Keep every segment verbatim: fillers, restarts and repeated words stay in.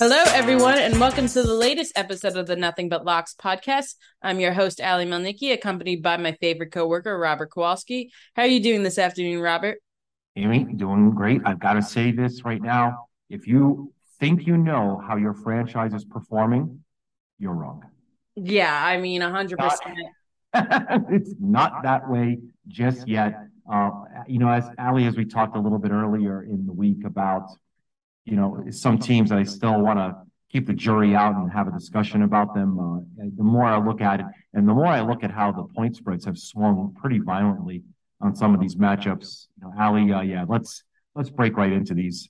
Hello, everyone, and welcome to the latest episode of the Nothing But Locks podcast. I'm your host, Allie Melnicki, accompanied by my favorite coworker, Robert Kowalski. How are you doing this afternoon, Robert? Amy, doing great. I've got to say this right now. If you think you know how your franchise is performing, you're wrong. Yeah, I mean, one hundred percent. Not, it's not that way just yet. Uh, you know, as Allie, as we talked a little bit earlier in the week about you know, some teams that I still want to keep the jury out and have a discussion about them. Uh, the more I look at it and the more I look at how the point spreads have swung pretty violently on some of these matchups, you know, Allie, uh, yeah, let's, let's break right into these.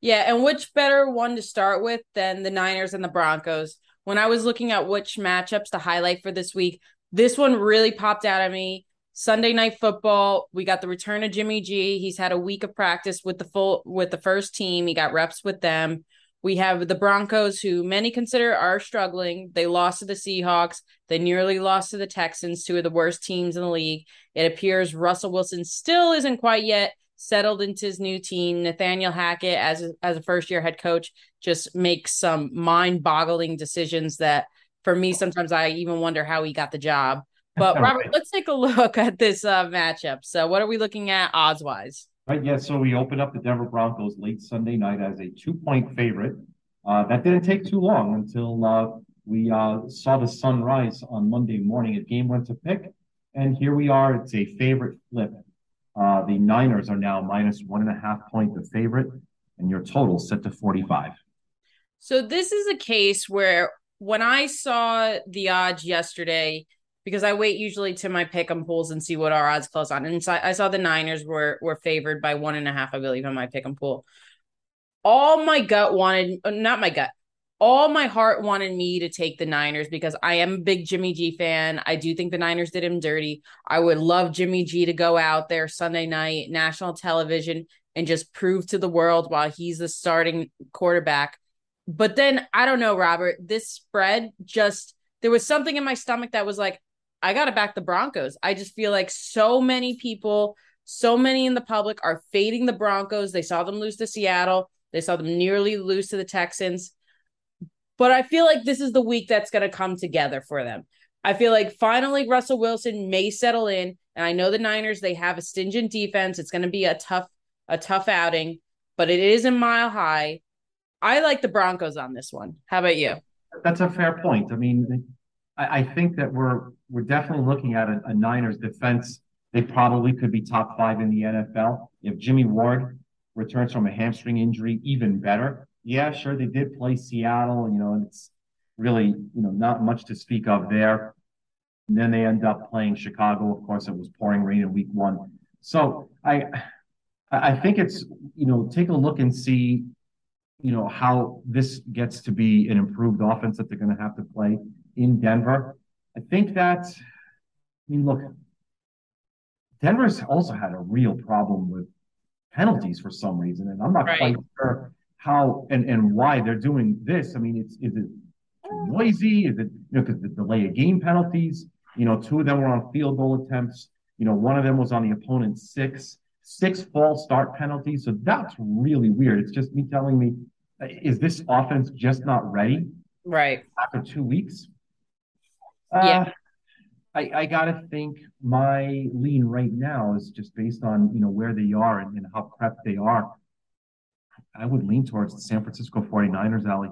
Yeah. And which better one to start with than the Niners and the Broncos? When I was looking at which matchups to highlight for this week, this one really popped out at me. Sunday Night Football, we got the return of Jimmy G. He's had a week of practice with the full with the first team. He got reps with them. We have the Broncos, who many consider are struggling. They lost to the Seahawks. They nearly lost to the Texans, two of the worst teams in the league. It appears Russell Wilson still isn't quite yet settled into his new team. Nathaniel Hackett, as a, as a first-year head coach, just makes some mind-boggling decisions that, for me, sometimes I even wonder how he got the job. But, Robert, let's take a look at this uh, matchup. So what are we looking at odds-wise? Right, yeah, so we opened up the Denver Broncos late Sunday night as a two-point favorite. Uh, that didn't take too long until uh, we uh, saw the sun rise on Monday morning. A game went to pick, and here we are. It's a favorite flip. Uh, the Niners are now minus one and a half point the favorite, and your total set to forty-five. So this is a case where when I saw the odds yesterday – because I wait usually to my pick 'em pools and see what our odds close on. And so I saw the Niners were were favored by one and a half, I believe, in my pick 'em pool. All my gut wanted, not my gut, all my heart wanted me to take the Niners because I am a big Jimmy G fan. I do think the Niners did him dirty. I would love Jimmy G to go out there Sunday night, national television, and just prove to the world while he's the starting quarterback. But then, I don't know, Robert, this spread just, there was something in my stomach that was like, I got to back the Broncos. I just feel like so many people, so many in the public are fading the Broncos. They saw them lose to Seattle. They saw them nearly lose to the Texans. But I feel like this is the week that's going to come together for them. I feel like finally Russell Wilson may settle in. And I know the Niners, they have a stringent defense. It's going to be a tough, a tough outing, but it is a mile high. I like the Broncos on this one. How about you? That's a fair point. I mean, I, I think that we're, We're definitely looking at a, a Niners defense. They probably could be top five in the N F L. If Jimmy Ward returns from a hamstring injury, even better. Yeah, sure, they did play Seattle, you know, and it's really, you know, not much to speak of there. And then they end up playing Chicago. Of course, it was pouring rain in week one. So I I think it's, you know, take a look and see, you know, how this gets to be an improved offense that they're going to have to play in Denver. I think that, I mean, look, Denver's also had a real problem with penalties for some reason, and I'm not right. quite sure how and, and why they're doing this. I mean, it's is it noisy? Is it, you know, because the delay of game penalties, you know, two of them were on field goal attempts. You know, one of them was on the opponent's six, six false start penalties. So that's really weird. It's just me telling me, is this offense just not ready? Right. After two weeks? Yeah, uh, I, I gotta think my lean right now is just based on you know where they are and, and how prepped they are. I would lean towards the San Francisco 49ers, Allie.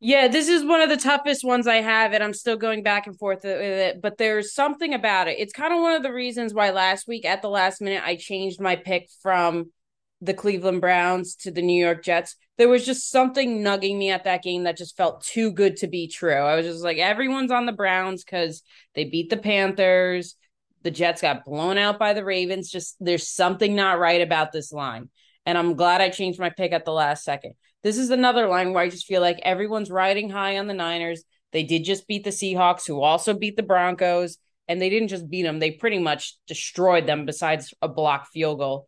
Yeah, this is one of the toughest ones I have, and I'm still going back and forth with it, but there's something about it. It's kind of one of the reasons why last week at the last minute I changed my pick from the Cleveland Browns to the New York Jets. There was just something nugging me at that game that just felt too good to be true. I was just like, everyone's on the Browns because they beat the Panthers. The Jets got blown out by the Ravens. Just there's something not right about this line. And I'm glad I changed my pick at the last second. This is another line where I just feel like everyone's riding high on the Niners. They did just beat the Seahawks, who also beat the Broncos. And they didn't just beat them. They pretty much destroyed them besides a blocked field goal.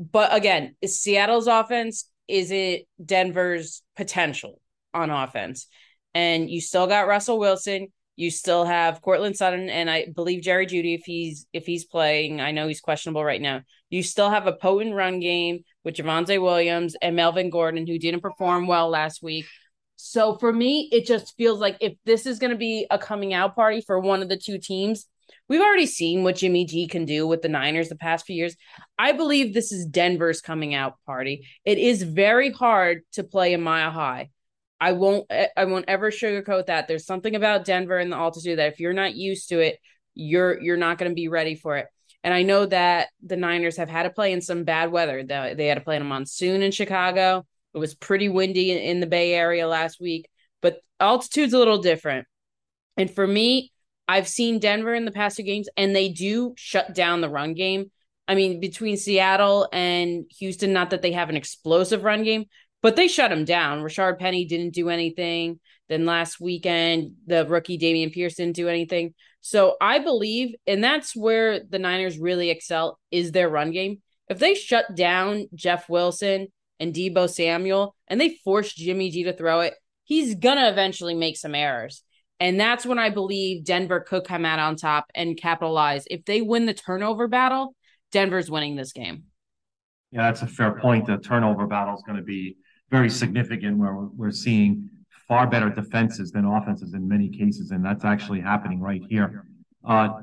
But again, is Seattle's offense, is it Denver's potential on offense? And you still got Russell Wilson. You still have Courtland Sutton, and I believe Jerry Jeudy, if he's if he's playing. I know he's questionable right now. You still have a potent run game with Javonte Williams and Melvin Gordon, who didn't perform well last week. So for me, it just feels like if this is going to be a coming out party for one of the two teams, we've already seen what Jimmy G can do with the Niners the past few years. I believe this is Denver's coming out party. It is very hard to play a mile high. I won't, I won't ever sugarcoat that. There's something about Denver and the altitude that if you're not used to it, you're, you're not going to be ready for it. And I know that the Niners have had to play in some bad weather. They had to play in a monsoon in Chicago. It was pretty windy in the Bay Area last week, but altitude's a little different. And for me, I've seen Denver in the past two games, and they do shut down the run game. I mean, between Seattle and Houston, not that they have an explosive run game, but they shut them down. Rashard Penny didn't do anything. Then last weekend, the rookie Damian Pierce didn't do anything. So I believe, and that's where the Niners really excel, is their run game. If they shut down Jeff Wilson and Deebo Samuel, and they force Jimmy G to throw it, he's going to eventually make some errors. And that's when I believe Denver could come out on top and capitalize. If they win the turnover battle, Denver's winning this game. Yeah, that's a fair point. The turnover battle is going to be very significant, where we're seeing far better defenses than offenses in many cases, and that's actually happening right here. Uh,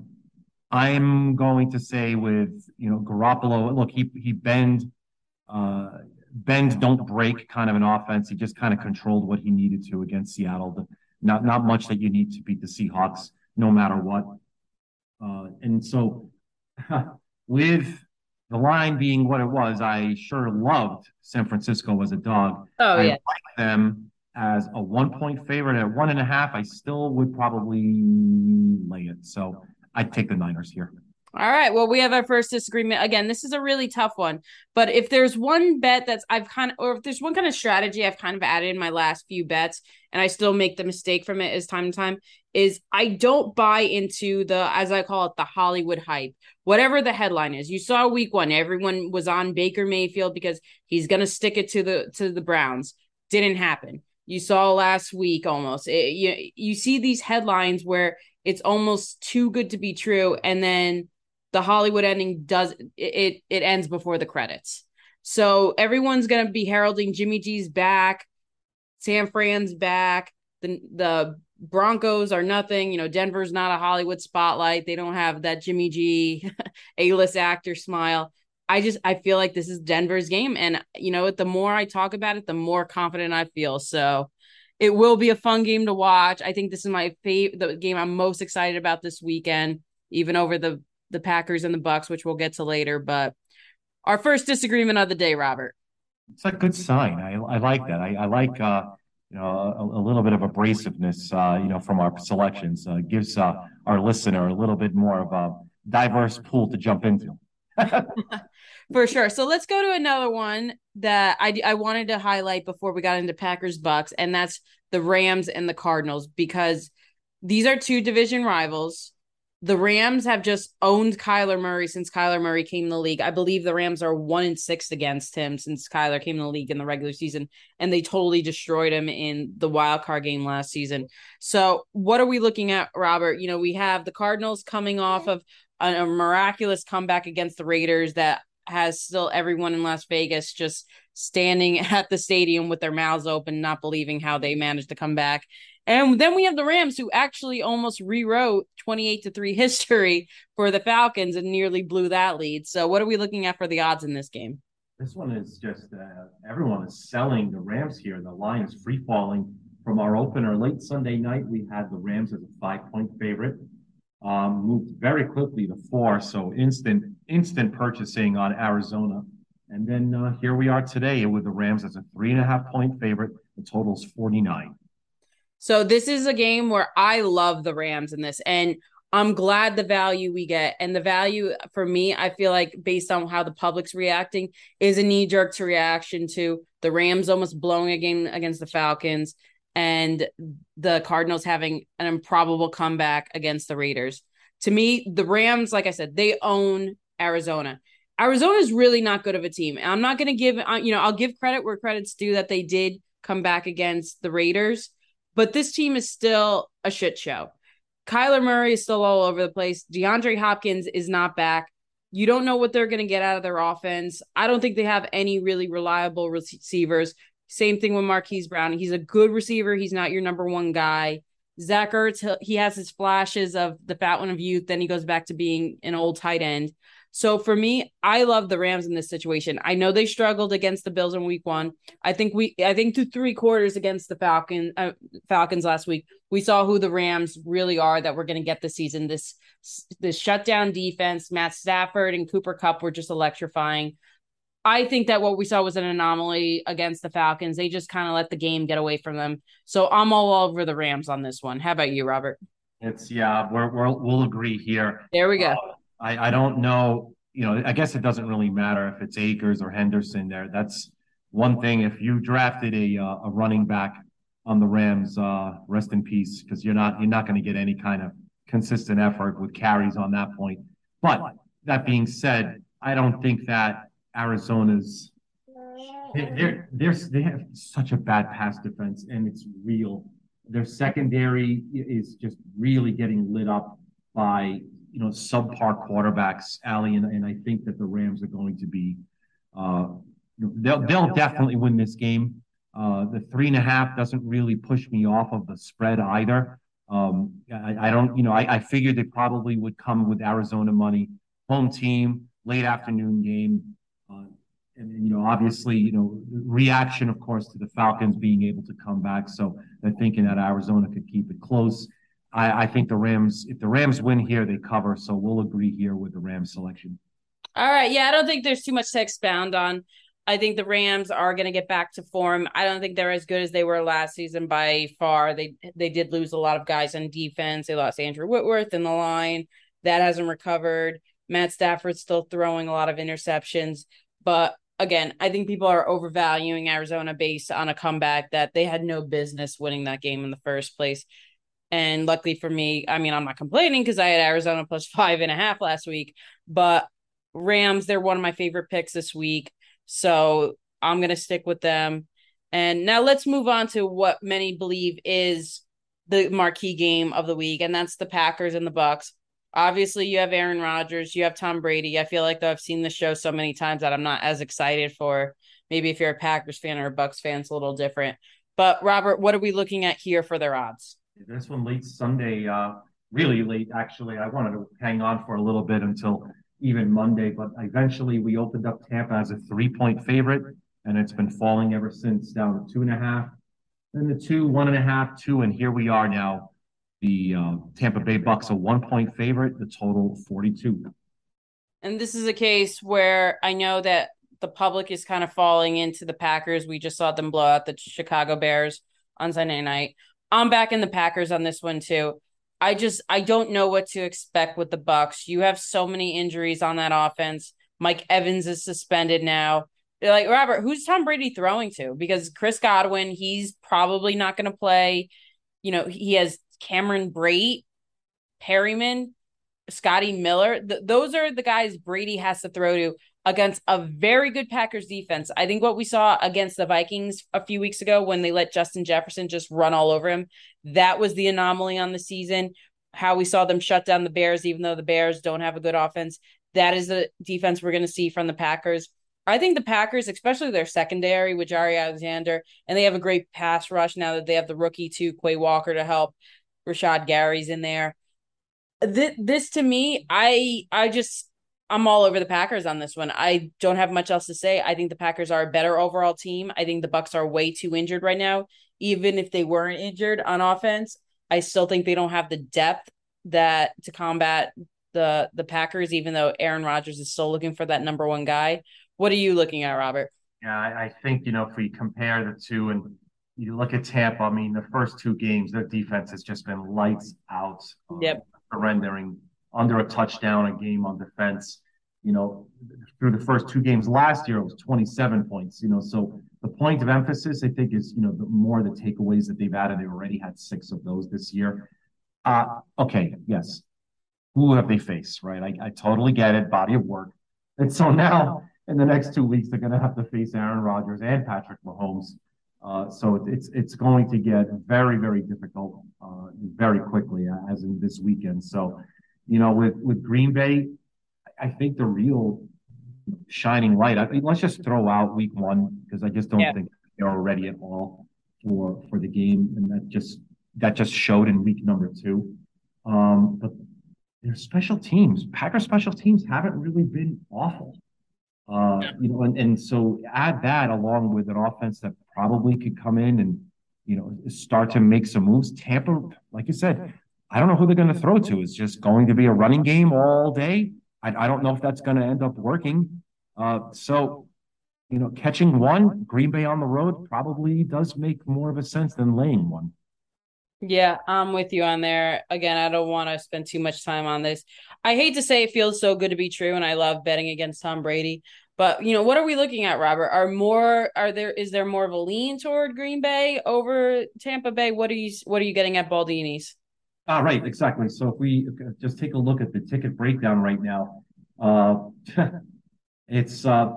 I'm going to say with, you know, Garoppolo, look, he he bend uh, – bend, don't break kind of an offense. He just kind of controlled what he needed to against Seattle. Not not much that you need to beat the Seahawks, no matter what. Uh, and so with the line being what it was, I sure loved San Francisco as a dog. Oh, I yeah. like them as a one-point favorite. At one and a half, I still would probably lay it. So I'd take the Niners here. All right. Well, we have our first disagreement. Again, this is a really tough one, but if there's one bet that's I've kind of, or if there's one kind of strategy I've kind of added in my last few bets, and I still make the mistake from it as time to time, is I don't buy into the, as I call it, the Hollywood hype, whatever the headline is. You saw week one, everyone was on Baker Mayfield because he's going to stick it to the, to the Browns. Didn't happen. You saw last week almost. It, you, you see these headlines where it's almost too good to be true. And then the Hollywood ending does it, it ends before the credits. So everyone's going to be heralding Jimmy G's back, San Fran's back, the the Broncos are nothing, you know, Denver's not a Hollywood spotlight. They don't have that Jimmy G A-list actor smile. I just, I feel like this is Denver's game. And you know, the more I talk about it, the more confident I feel. So it will be a fun game to watch. I think this is my favorite, the game I'm most excited about this weekend, even over the, the Packers and the Bucks, which we'll get to later. But our first disagreement of the day, Robert. It's a good sign. I, I like that. I, I like, uh, you know, a, a little bit of abrasiveness, uh, you know, from our selections. Uh, gives uh, our listener a little bit more of a diverse pool to jump into. For sure. So let's go to another one that I, I wanted to highlight before we got into Packers Bucks, and that's the Rams and the Cardinals, because these are two division rivals. The Rams have just owned Kyler Murray since Kyler Murray came in the league. I believe the Rams are one and six against him since Kyler came in the league in the regular season, and they totally destroyed him in the wild card game last season. So what are we looking at, Robert? You know, we have the Cardinals coming off of a, a miraculous comeback against the Raiders that has still everyone in Las Vegas just standing at the stadium with their mouths open, not believing how they managed to come back. And then we have the Rams, who actually almost rewrote twenty-eight to three history for the Falcons and nearly blew that lead. So what are we looking at for the odds in this game? This one is just uh, everyone is selling the Rams here. The line is free falling from our opener late Sunday night. We had the Rams as a five-point favorite, um, moved very quickly to four. So instant, instant purchasing on Arizona. And then uh, here we are today with the Rams as a three and a half point favorite. The total's forty-nine. So this is a game where I love the Rams in this, and I'm glad the value we get. And the value for me, I feel like based on how the public's reacting, is a knee-jerk to reaction to the Rams almost blowing a game against the Falcons and the Cardinals having an improbable comeback against the Raiders. To me, the Rams, like I said, they own Arizona. Arizona's really not good of a team. I'm not going to give, you know, I'll give credit where credit's due that they did come back against the Raiders. But this team is still a shit show. Kyler Murray is still all over the place. DeAndre Hopkins is not back. You don't know what they're going to get out of their offense. I don't think they have any really reliable receivers. Same thing with Marquise Brown. He's a good receiver. He's not your number one guy. Zach Ertz, he has his flashes of the fountain of youth. Then he goes back to being an old tight end. So for me, I love the Rams in this situation. I know they struggled against the Bills in week one. I think we, I think through three quarters against the Falcon, uh, Falcons last week, we saw who the Rams really are that we're going to get this season. This, this shutdown defense, Matt Stafford and Cooper Kupp were just electrifying. I think that what we saw was an anomaly against the Falcons. They just kind of let the game get away from them. So I'm all over the Rams on this one. How about you, Robert? It's yeah, we're, we're we'll agree here. There we go. Uh, I, I don't know, you know, I guess it doesn't really matter if it's Akers or Henderson there. That's one thing. If you drafted a uh, a running back on the Rams, uh, rest in peace, because you're not you're not going to get any kind of consistent effort with carries on that point. But that being said, I don't think that Arizona's they're, they're, they have such a bad pass defense, and it's real. Their secondary is just really getting lit up by – you know, subpar quarterbacks, Allie, and, and I think that the Rams are going to be uh, – they'll, they'll definitely win this game. Uh, the three and a half doesn't really push me off of the spread either. Um, I, I don't – you know, I, I figured it probably would come with Arizona money, home team, late afternoon game. Uh, and, and, you know, obviously, you know, reaction, of course, to the Falcons being able to come back. So they're thinking that Arizona could keep it close. I, I think the Rams, if the Rams win here, they cover. So we'll agree here with the Rams selection. All right. Yeah, I don't think there's too much to expound on. I think the Rams are going to get back to form. I don't think they're as good as they were last season by far. They they did lose a lot of guys on defense. They lost Andrew Whitworth in the line. That hasn't recovered. Matt Stafford's still throwing a lot of interceptions. But again, I think people are overvaluing Arizona based on a comeback that they had no business winning that game in the first place. And luckily for me, I mean, I'm not complaining because I had Arizona plus five and a half last week, but Rams, they're one of my favorite picks this week. So I'm going to stick with them. And now let's move on to what many believe is the marquee game of the week. And that's the Packers and the Bucks. Obviously you have Aaron Rodgers, you have Tom Brady. I feel like though I've seen the show so many times that I'm not as excited for. Maybe if you're a Packers fan or a Bucks fan, it's a little different, but Robert, what are we looking at here for their odds? This one late Sunday, uh, really late, actually. I wanted to hang on for a little bit until even Monday, but eventually we opened up Tampa as a three-point favorite, and it's been falling ever since, down to two and a half. Then the two, one and a half, two, and here we are now. The uh, Tampa Bay Bucks, a one-point favorite, the total forty-two. And this is a case where I know that the public is kind of falling into the Packers. We just saw them blow out the Chicago Bears on Sunday night. I'm back in the Packers on this one too. I just I don't know what to expect with the Bucks. You have so many injuries on that offense. Mike Evans is suspended now. They're like, Robert, who's Tom Brady throwing to? Because Chris Godwin, he's probably not going to play. You know, he has Cameron Brate, Perryman, Scotty Miller. Th- those are the guys Brady has to throw to against a very good Packers defense. I think what we saw against the Vikings a few weeks ago when they let Justin Jefferson just run all over him, that was the anomaly on the season, how we saw them shut down the Bears, even though the Bears don't have a good offense. That is the defense we're going to see from the Packers. I think the Packers, especially their secondary with Jari Alexander, and they have a great pass rush now that they have the rookie too, Quay Walker to help. Rashad Gary's in there. This, this to me, I I just... I'm all over the Packers on this one. I don't have much else to say. I think the Packers are a better overall team. I think the Bucks are way too injured right now. Even if they weren't injured on offense, I still think they don't have the depth that to combat the the Packers, even though Aaron Rodgers is still looking for that number one guy. What are you looking at, Robert? Yeah, I, I think, you know, if we compare the two and you look at Tampa, I mean, the first two games, their defense has just been lights out. Um, yep. Surrendering under a touchdown a game on defense, you know, through the first two games last year, it was twenty-seven points, you know, so the point of emphasis, I think, is, you know, the more the takeaways that they've added, they already had six of those this year. Uh, okay, yes. Who have they faced, right? I, I totally get it, body of work. And so now, in the next two weeks, they're going to have to face Aaron Rodgers and Patrick Mahomes. Uh, so it, it's it's going to get very, very difficult uh, very quickly, uh, as in this weekend. So, you know, with, with Green Bay, I think the real shining light, I mean, let's just throw out week one because I just don't yeah. think they are ready at all for for the game, and that just that just showed in week number two. Um, but their special teams, Packers special teams, haven't really been awful. Uh, yeah. You know, and, and so add that along with an offense that probably could come in and, you know, start to make some moves. Tampa, like you said, I don't know who they're going to throw to. It's just going to be a running game all day. I, I don't know if that's going to end up working. Uh, so, you know, catching one, Green Bay on the road, probably does make more of a sense than laying one. Yeah, I'm with you on there. Again, I don't want to spend too much time on this. I hate to say it feels so good to be true, and I love betting against Tom Brady. But, you know, what are we looking at, Robert? Are more are there is there more of a lean toward Green Bay over Tampa Bay? What are you what are you getting at Baldini's? Ah, right, exactly. So if we just take a look at the ticket breakdown right now, uh, it's uh,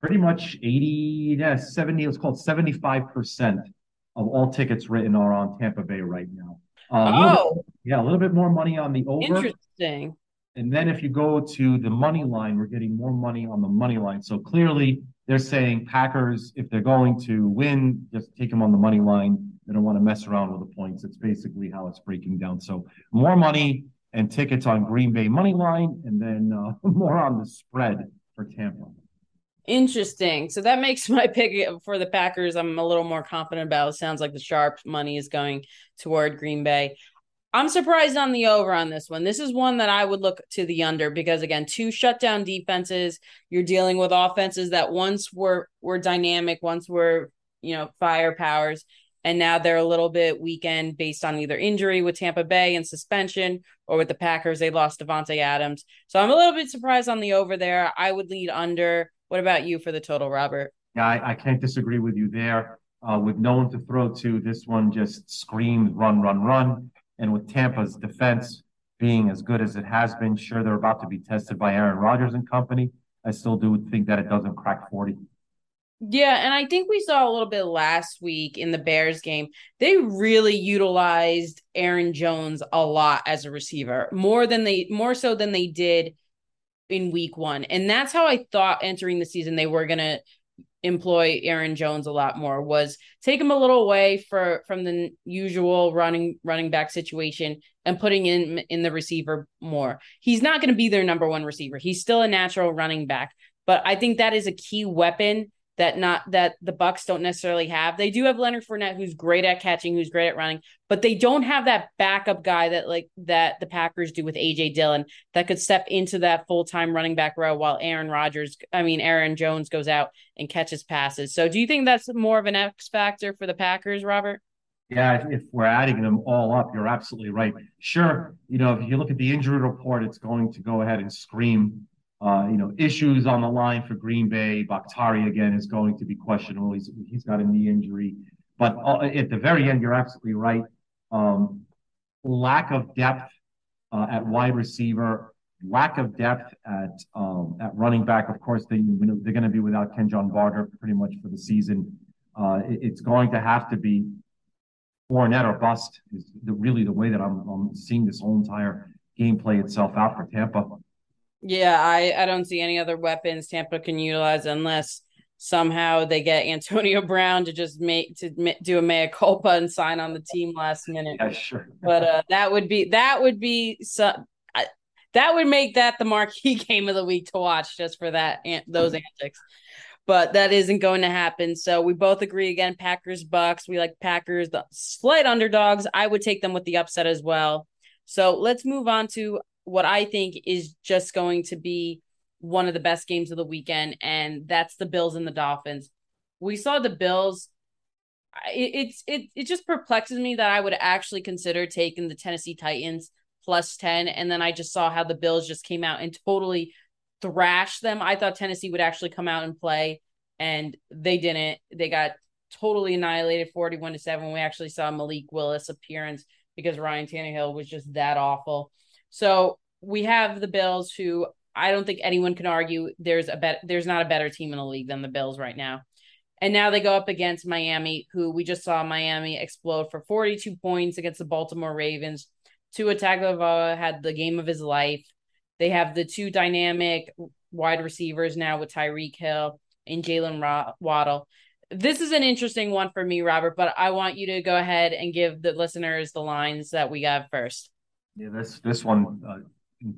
pretty much eighty, yeah, seventy. Let's call it seventy-five percent. Of all tickets written are on Tampa Bay right now. Uh, oh. Bit, yeah, a little bit more money on the over. Interesting. And then if you go to the money line, we're getting more money on the money line. So clearly they're saying Packers, if they're going to win, just take them on the money line. They don't want to mess around with the points. It's basically how it's breaking down. So more money and tickets on Green Bay money line, and then uh, more on the spread for Tampa. Interesting. So that makes my pick for the Packers I'm a little more confident about. It sounds like the sharp money is going toward Green Bay. I'm surprised on the over on this one. This is one that I would look to the under because, again, two shutdown defenses. You're dealing with offenses that once were were dynamic, once were, you know, firepowers, and now they're a little bit weakened based on either injury with Tampa Bay and suspension, or with the Packers, they lost Devontae Adams. So I'm a little bit surprised on the over there. I would lead under. What about you for the total, Robert? Yeah, I, I can't disagree with you there. Uh, with no one to throw to, this one just screams run, run, run. And with Tampa's defense being as good as it has been, sure, they're about to be tested by Aaron Rodgers and company. I still do think that it doesn't crack forty. Yeah, and I think we saw a little bit last week in the Bears game. They really utilized Aaron Jones a lot as a receiver, more than they, more so than they did in week one. And that's how I thought entering the season they were going to employ Aaron Jones a lot more, was take him a little away for, from the usual running running back situation and putting in in the receiver more. He's not going to be their number one receiver. He's still a natural running back. But I think that is a key weapon that not that the Bucs don't necessarily have. They do have Leonard Fournette, who's great at catching, who's great at running, but they don't have that backup guy that like that the Packers do with A J Dillon that could step into that full-time running back row while Aaron Rodgers, I mean Aaron Jones goes out and catches passes. So do you think that's more of an X factor for the Packers, Robert? Yeah, if we're adding them all up, you're absolutely right. Sure, you know, if you look at the injury report, it's going to go ahead and scream Uh, you know, issues on the line for Green Bay. Bakhtari, again, is going to be questionable. He's, he's got a knee injury. But uh, at the very end, you're absolutely right. Um, lack of depth uh, at wide receiver, lack of depth at um, at running back. Of course, they, they're going to be without Kenjon Barger pretty much for the season. Uh, it, it's going to have to be Fournette or bust is the, really the way that I'm, I'm seeing this whole entire game play itself out for Tampa. Yeah, I, I don't see any other weapons Tampa can utilize unless somehow they get Antonio Brown to just make to do a mea culpa and sign on the team last minute. Yeah, sure. But uh, that would be that would be some, I, that would make that the marquee game of the week to watch just for that those antics. But that isn't going to happen. So we both agree again. Packers, Bucks. We like Packers, the slight underdogs. I would take them with the upset as well. So let's move on to what I think is just going to be one of the best games of the weekend, and that's the Bills and the Dolphins. We saw the Bills. It, it's it it just perplexes me that I would actually consider taking the Tennessee Titans plus ten, and then I just saw how the Bills just came out and totally thrashed them. I thought Tennessee would actually come out and play, and they didn't. They got totally annihilated forty-one to seven. We actually saw Malik Willis appearance because Ryan Tannehill was just that awful. So we have the Bills, who I don't think anyone can argue there's a bet. There's not a better team in the league than the Bills right now. And now they go up against Miami, who we just saw Miami explode for forty-two points against the Baltimore Ravens. Tua Tagovailoa had the game of his life. They have the two dynamic wide receivers now with Tyreek Hill and Jaylen Waddle. This is an interesting one for me, Robert, but I want you to go ahead and give the listeners the lines that we got first. Yeah, this this one uh,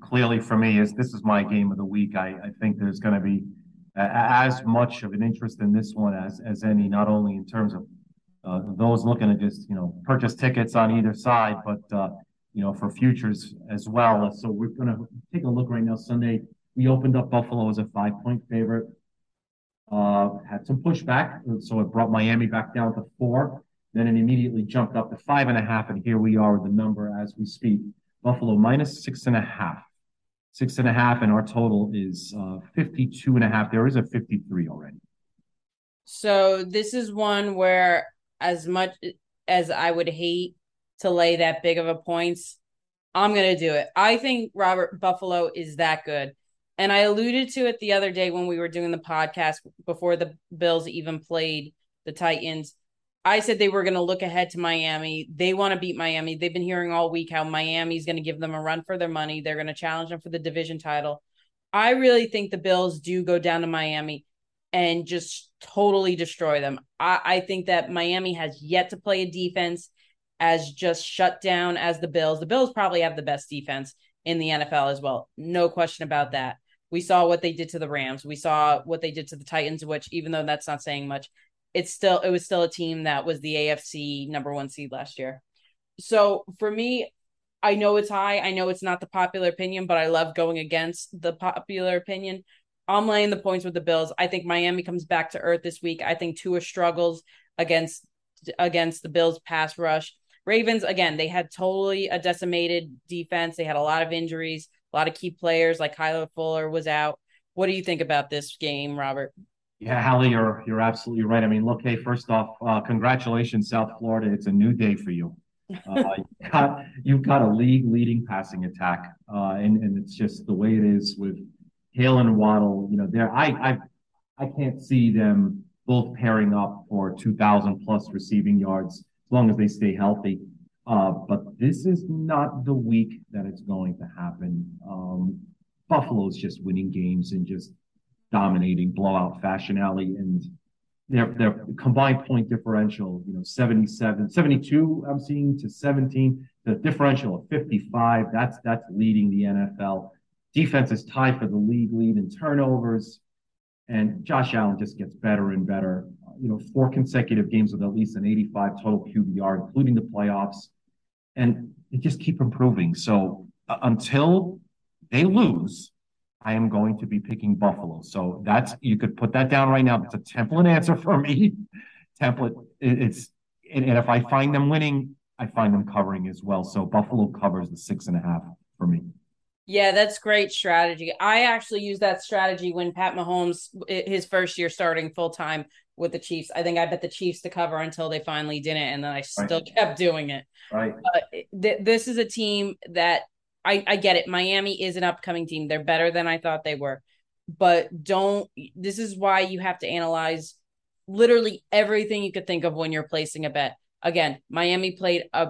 clearly for me is this is my game of the week. I, I think there's going to be uh, as much of an interest in this one as as any, not only in terms of uh, those looking to just, you know, purchase tickets on either side, but, uh, you know, for futures as well. So we're going to take a look right now. Sunday, we opened up Buffalo as a five-point favorite. Uh, had some pushback, so it brought Miami back down to four. Then it immediately jumped up to five and a half, and here we are with the number as we speak. Buffalo minus six and a half. Six and a half, and our total is uh, fifty-two and a half. There is a fifty-three already. So this is one where, as much as I would hate to lay that big of a points, I'm going to do it. I think, Robert, Buffalo is that good. And I alluded to it the other day when we were doing the podcast before the Bills even played the Titans. I said they were going to look ahead to Miami. They want to beat Miami. They've been hearing all week how Miami's going to give them a run for their money. They're going to challenge them for the division title. I really think the Bills do go down to Miami and just totally destroy them. I, I think that Miami has yet to play a defense as just shut down as the Bills. The Bills probably have the best defense in the N F L as well. No question about that. We saw what they did to the Rams. We saw what they did to the Titans, which, even though that's not saying much, it's still, it was still a team that was the A F C number one seed last year. So for me, I know it's high. I know it's not the popular opinion, but I love going against the popular opinion. I'm laying the points with the Bills. I think Miami comes back to earth this week. I think Tua struggles against, against the Bills pass rush. Ravens, again, they had totally a decimated defense. They had a lot of injuries. A lot of key players like Kyler Fuller was out. What do you think about this game, Robert? Yeah, Hallie, you're you're absolutely right. I mean, look, hey, first off, uh, congratulations, South Florida. It's a new day for you. Uh, you've, got, you've got a league-leading passing attack, uh, and and it's just the way it is with Hill and Waddle. You know, there, I I I can't see them both pairing up for two thousand plus receiving yards as long as they stay healthy. Uh, but this is not the week that it's going to happen. Um, Buffalo's just winning games and just dominating blowout fashion, Alley, and their their combined point differential, you know, seventy-seven, seventy-two, I'm seeing, to seventeen, the differential of fifty-five, that's that's leading the N F L. Defense is tied for the league lead in turnovers, and Josh Allen just gets better and better. Uh, you know, four consecutive games with at least an eighty-five total Q B R, including the playoffs. And they just keep improving. So uh, until they lose, I am going to be picking Buffalo. So that's, you could put that down right now. It's a template answer for me. template. It, it's and, and if I find them winning, I find them covering as well. So Buffalo covers the six and a half for me. Yeah, that's great strategy. I actually used that strategy when Pat Mahomes, his first year starting full time with the Chiefs. I think I bet the Chiefs to cover until they finally didn't, and then I still right. kept doing it. Right. Uh, th- this is a team that I, I get it. Miami is an upcoming team. They're better than I thought they were, but don't. This is why you have to analyze literally everything you could think of when you're placing a bet. Again, Miami played a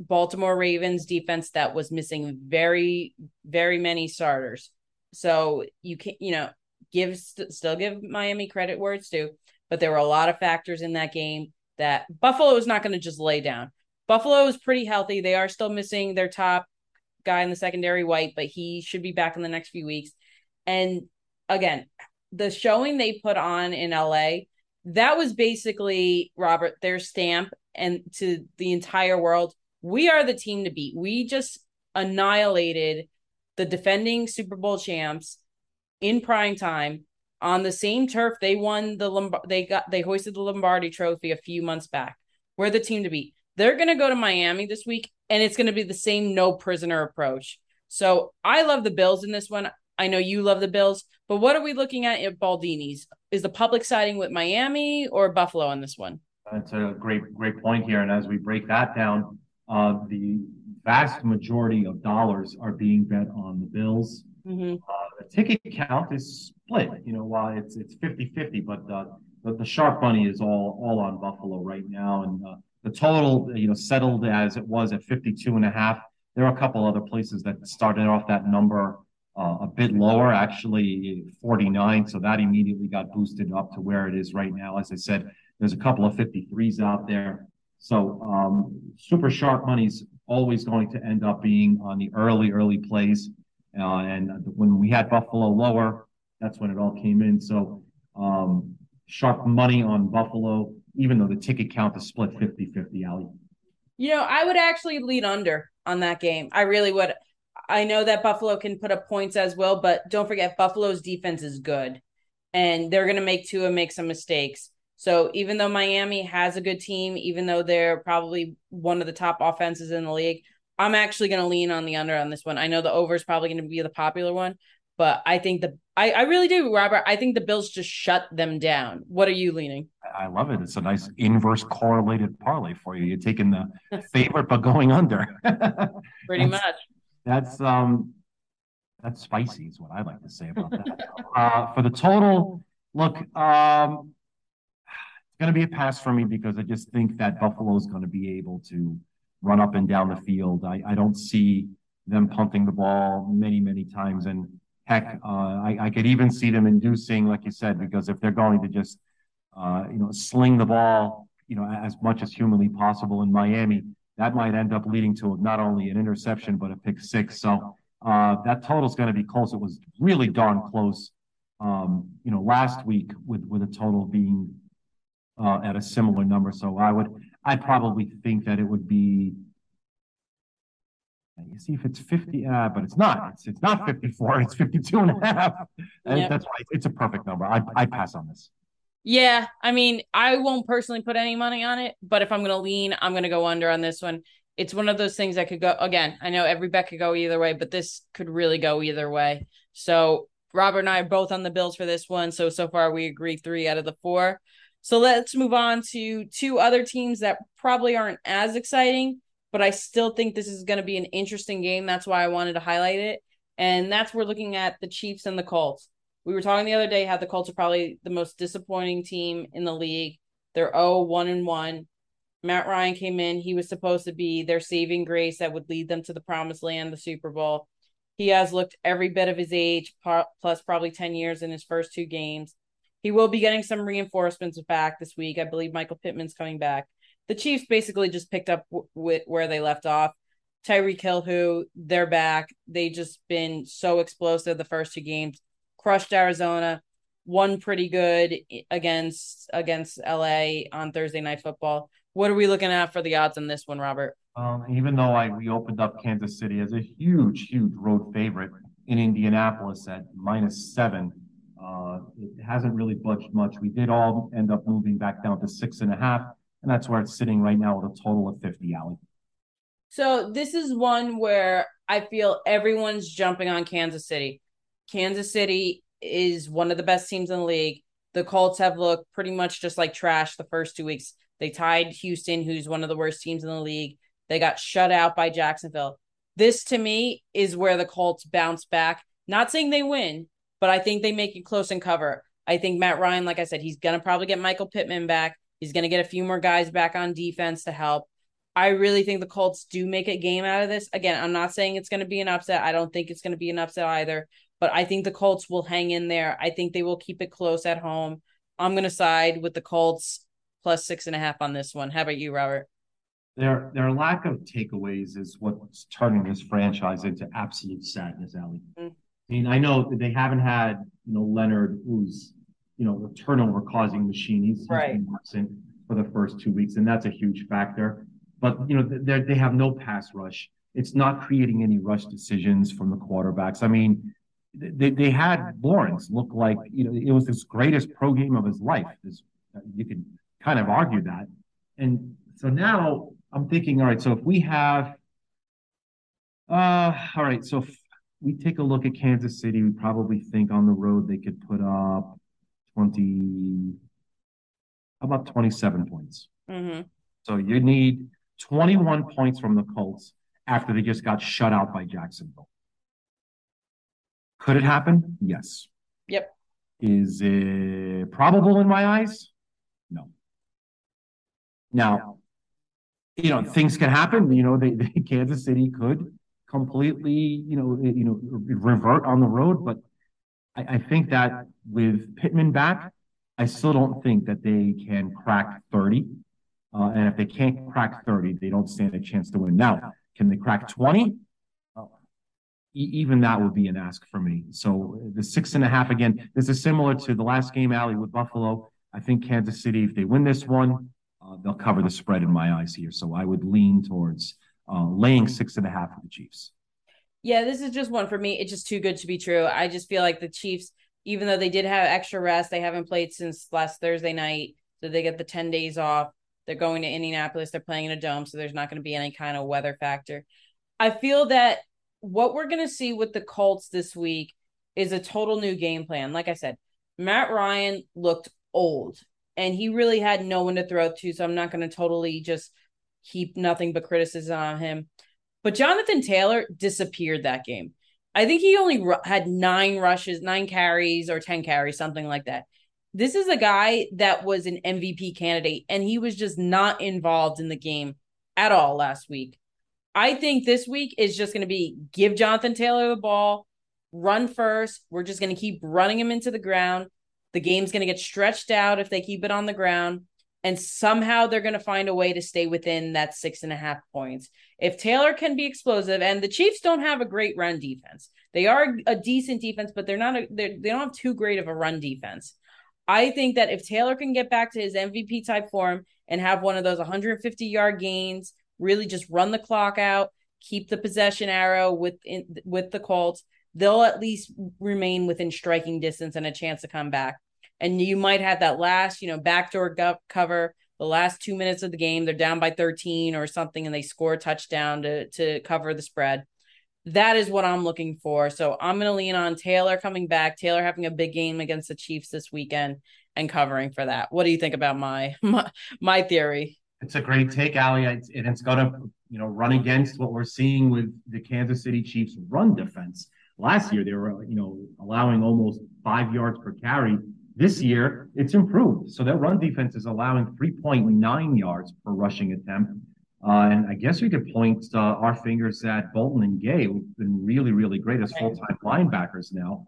Baltimore Ravens defense that was missing very, very many starters. So you can, you know, give st- still give Miami credit where it's due. But there were a lot of factors in that game that Buffalo is not going to just lay down. Buffalo is pretty healthy. They are still missing their top guy in the secondary, White, but he should be back in the next few weeks. And again, the showing they put on in L A, that was basically, Robert, their stamp and to the entire world. We are the team to beat. We just annihilated the defending Super Bowl champs in prime time. On the same turf, they won the Lomb- they got they hoisted the Lombardi Trophy a few months back. We're the team to beat. They're going to go to Miami this week, and it's going to be the same no prisoner approach. So I love the Bills in this one. I know you love the Bills, but what are we looking at at Baldini's? Is the public siding with Miami or Buffalo on this one? That's a great great point here. And as we break that down, uh, the vast majority of dollars are being bet on the Bills. Mm-hmm. Uh, the ticket count is split, you know, while it's it's fifty-fifty, but uh, the, the sharp money is all all on Buffalo right now. And uh, the total, you know, settled as it was at fifty-two and a half. There are a couple other places that started off that number uh, a bit lower, actually forty-nine. So that immediately got boosted up to where it is right now. As I said, There's a couple of fifty-threes out there. So um, super sharp money's always going to end up being on the early, early plays. Uh, and when we had Buffalo lower, that's when it all came in. So um, sharp money on Buffalo, even though the ticket count is split fifty-fifty, Allie. You know, I would actually lean under on that game. I really would. I know that Buffalo can put up points as well, but don't forget Buffalo's defense is good, and they're going to make Tua make some mistakes. So even though Miami has a good team, even though they're probably one of the top offenses in the league, I'm actually going to lean on the under on this one. I know the over is probably going to be the popular one, but I think the I, I really do, Robert. I think the Bills just shut them down. What are you leaning? I love it. It's a nice inverse correlated parlay for you. You're taking the favorite but going under. Pretty that's, much. That's um, that's spicy is what I like to say about that. uh, for the total, look, um, it's going to be a pass for me because I just think that Buffalo is going to be able to run up and down the field. I, I don't see them punting the ball many, many times. And heck, uh, I, I could even see them inducing, like you said, because if they're going to just, uh, you know, sling the ball, you know, as much as humanly possible in Miami, that might end up leading to not only an interception, but a pick six. So uh, that total is going to be close. It was really darn close, um, you know, last week with, with a total being uh, at a similar number. So I would, I probably think that it would be, you see if it's fifty, uh, but it's not. It's it's not fifty-four. It's fifty-two and a half. And yep. That's why it's a perfect number. I I pass on this. Yeah, I mean, I won't personally put any money on it, but if I'm going to lean, I'm going to go under on this one. It's one of those things that could go, again, I know every bet could go either way, but this could really go either way. So Robert and I are both on the Bills for this one. So, so far we agree three out of the four. So let's move on to two other teams that probably aren't as exciting, but I still think this is going to be an interesting game. That's why I wanted to highlight it. And that's we're looking at the Chiefs and the Colts. We were talking the other day how the Colts are probably the most disappointing team in the league. They're oh one and one. Matt Ryan came in. He was supposed to be their saving grace that would lead them to the promised land, the Super Bowl. He has looked every bit of his age, plus probably ten years in his first two games. He will be getting some reinforcements back this week. I believe Michael Pittman's coming back. The Chiefs basically just picked up w- w- where they left off. Tyreek Hill, who they're back. They just been so explosive the first two games. Crushed Arizona, won pretty good against against L A on Thursday Night Football. What are we looking at for the odds on this one, Robert? Um, even though I we opened up Kansas City as a huge, huge road favorite in Indianapolis at minus seven. Uh, it hasn't really budged much. We did all end up moving back down to six and a half, and that's where it's sitting right now with a total of fifty, Allie. So this is one where I feel everyone's jumping on Kansas City. Kansas City is one of the best teams in the league. The Colts have looked pretty much just like trash the first two weeks. They tied Houston, who's one of the worst teams in the league. They got shut out by Jacksonville. This, to me, is where the Colts bounce back. Not saying they win, but I think they make it close and cover. I think Matt Ryan, like I said, he's going to probably get Michael Pittman back. He's going to get a few more guys back on defense to help. I really think the Colts do make a game out of this. Again, I'm not saying it's going to be an upset. I don't think it's going to be an upset either, but I think the Colts will hang in there. I think they will keep it close at home. I'm going to side with the Colts plus six and a half on this one. How about you, Robert? Their, their lack of takeaways is what's turning this franchise into absolute sadness, Allie. Mm-hmm. I mean, I know that they haven't had, you know, Leonard, who's, you know, the turnover-causing machine. He's right. been absent for the first two weeks, and that's a huge factor. But, you know, they have no pass rush. It's not creating any rush decisions from the quarterbacks. I mean, they, they had Lawrence look like, you know, it was his greatest pro game of his life. This, you could kind of argue that. And so now I'm thinking, all right, so if we have uh, – all right, so if, we take a look at Kansas City, we probably think on the road they could put up twenty, about twenty-seven points. Mm-hmm. So you need twenty-one points from the Colts after they just got shut out by Jacksonville. Could it happen? Yes. Yep. Is it probable in my eyes? No. Now, you know, things can happen. You know, they, they Kansas City could completely, you know, you know, revert on the road. But I, I think that with Pittman back, I still don't think that they can crack thirty. Uh, and if they can't crack thirty, they don't stand a chance to win. Now, can they crack twenty? Even that would be an ask for me. So the six and a half, again, this is similar to the last game, Allie, with Buffalo. I think Kansas City, if they win this one, uh, they'll cover the spread in my eyes here. So I would lean towards uh, laying six and a half for the Chiefs. Yeah, this is just one for me. It's just too good to be true. I just feel like the Chiefs, even though they did have extra rest, they haven't played since last Thursday night. So they get the ten days off. They're going to Indianapolis. They're playing in a dome. So there's not going to be any kind of weather factor. I feel that what we're going to see with the Colts this week is a total new game plan. Like I said, Matt Ryan looked old and he really had no one to throw to. So I'm not going to totally just heap nothing but criticism on him. But Jonathan Taylor disappeared that game. I think he only ru- had nine rushes, nine carries or ten carries, something like that. This is a guy that was an M V P candidate and he was just not involved in the game at all last week. I think this week is just going to be give Jonathan Taylor the ball, run first. We're just going to keep running him into the ground. The game's going to get stretched out if they keep it on the ground. And somehow they're going to find a way to stay within that six and a half points. If Taylor can be explosive, and the Chiefs don't have a great run defense. They are a decent defense, but they're not a, they're, they don't have too great of a run defense. I think that if Taylor can get back to his M V P type form and have one of those one hundred fifty yard gains, really just run the clock out, keep the possession arrow within, with the Colts, they'll at least remain within striking distance and a chance to come back. And you might have that last, you know, backdoor go- cover, the last two minutes of the game, they're down by thirteen or something, and they score a touchdown to, to cover the spread. That is what I'm looking for. So I'm going to lean on Taylor coming back, Taylor having a big game against the Chiefs this weekend and covering for that. What do you think about my my, my theory? It's a great take, Allie, and it's going to, you know, run against what we're seeing with the Kansas City Chiefs' run defense. Last year, they were, you know, allowing almost five yards per carry. This year, it's improved. So their run defense is allowing three point nine yards per rushing attempt. Uh, and I guess we could point uh, our fingers at Bolton and Gay, who've been really, really great as full-time linebackers now.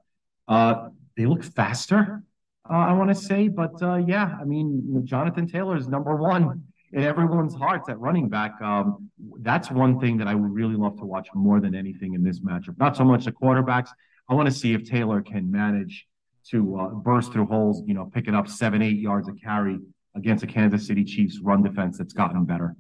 Uh, they look faster, uh, I want to say. But, uh, yeah, I mean, you know, Jonathan Taylor is number one in everyone's hearts at running back. Um, that's one thing that I would really love to watch more than anything in this matchup. Not so much the quarterbacks. I want to see if Taylor can manage to uh, burst through holes, you know, picking up seven, eight yards a carry against a Kansas City Chiefs run defense that's gotten better.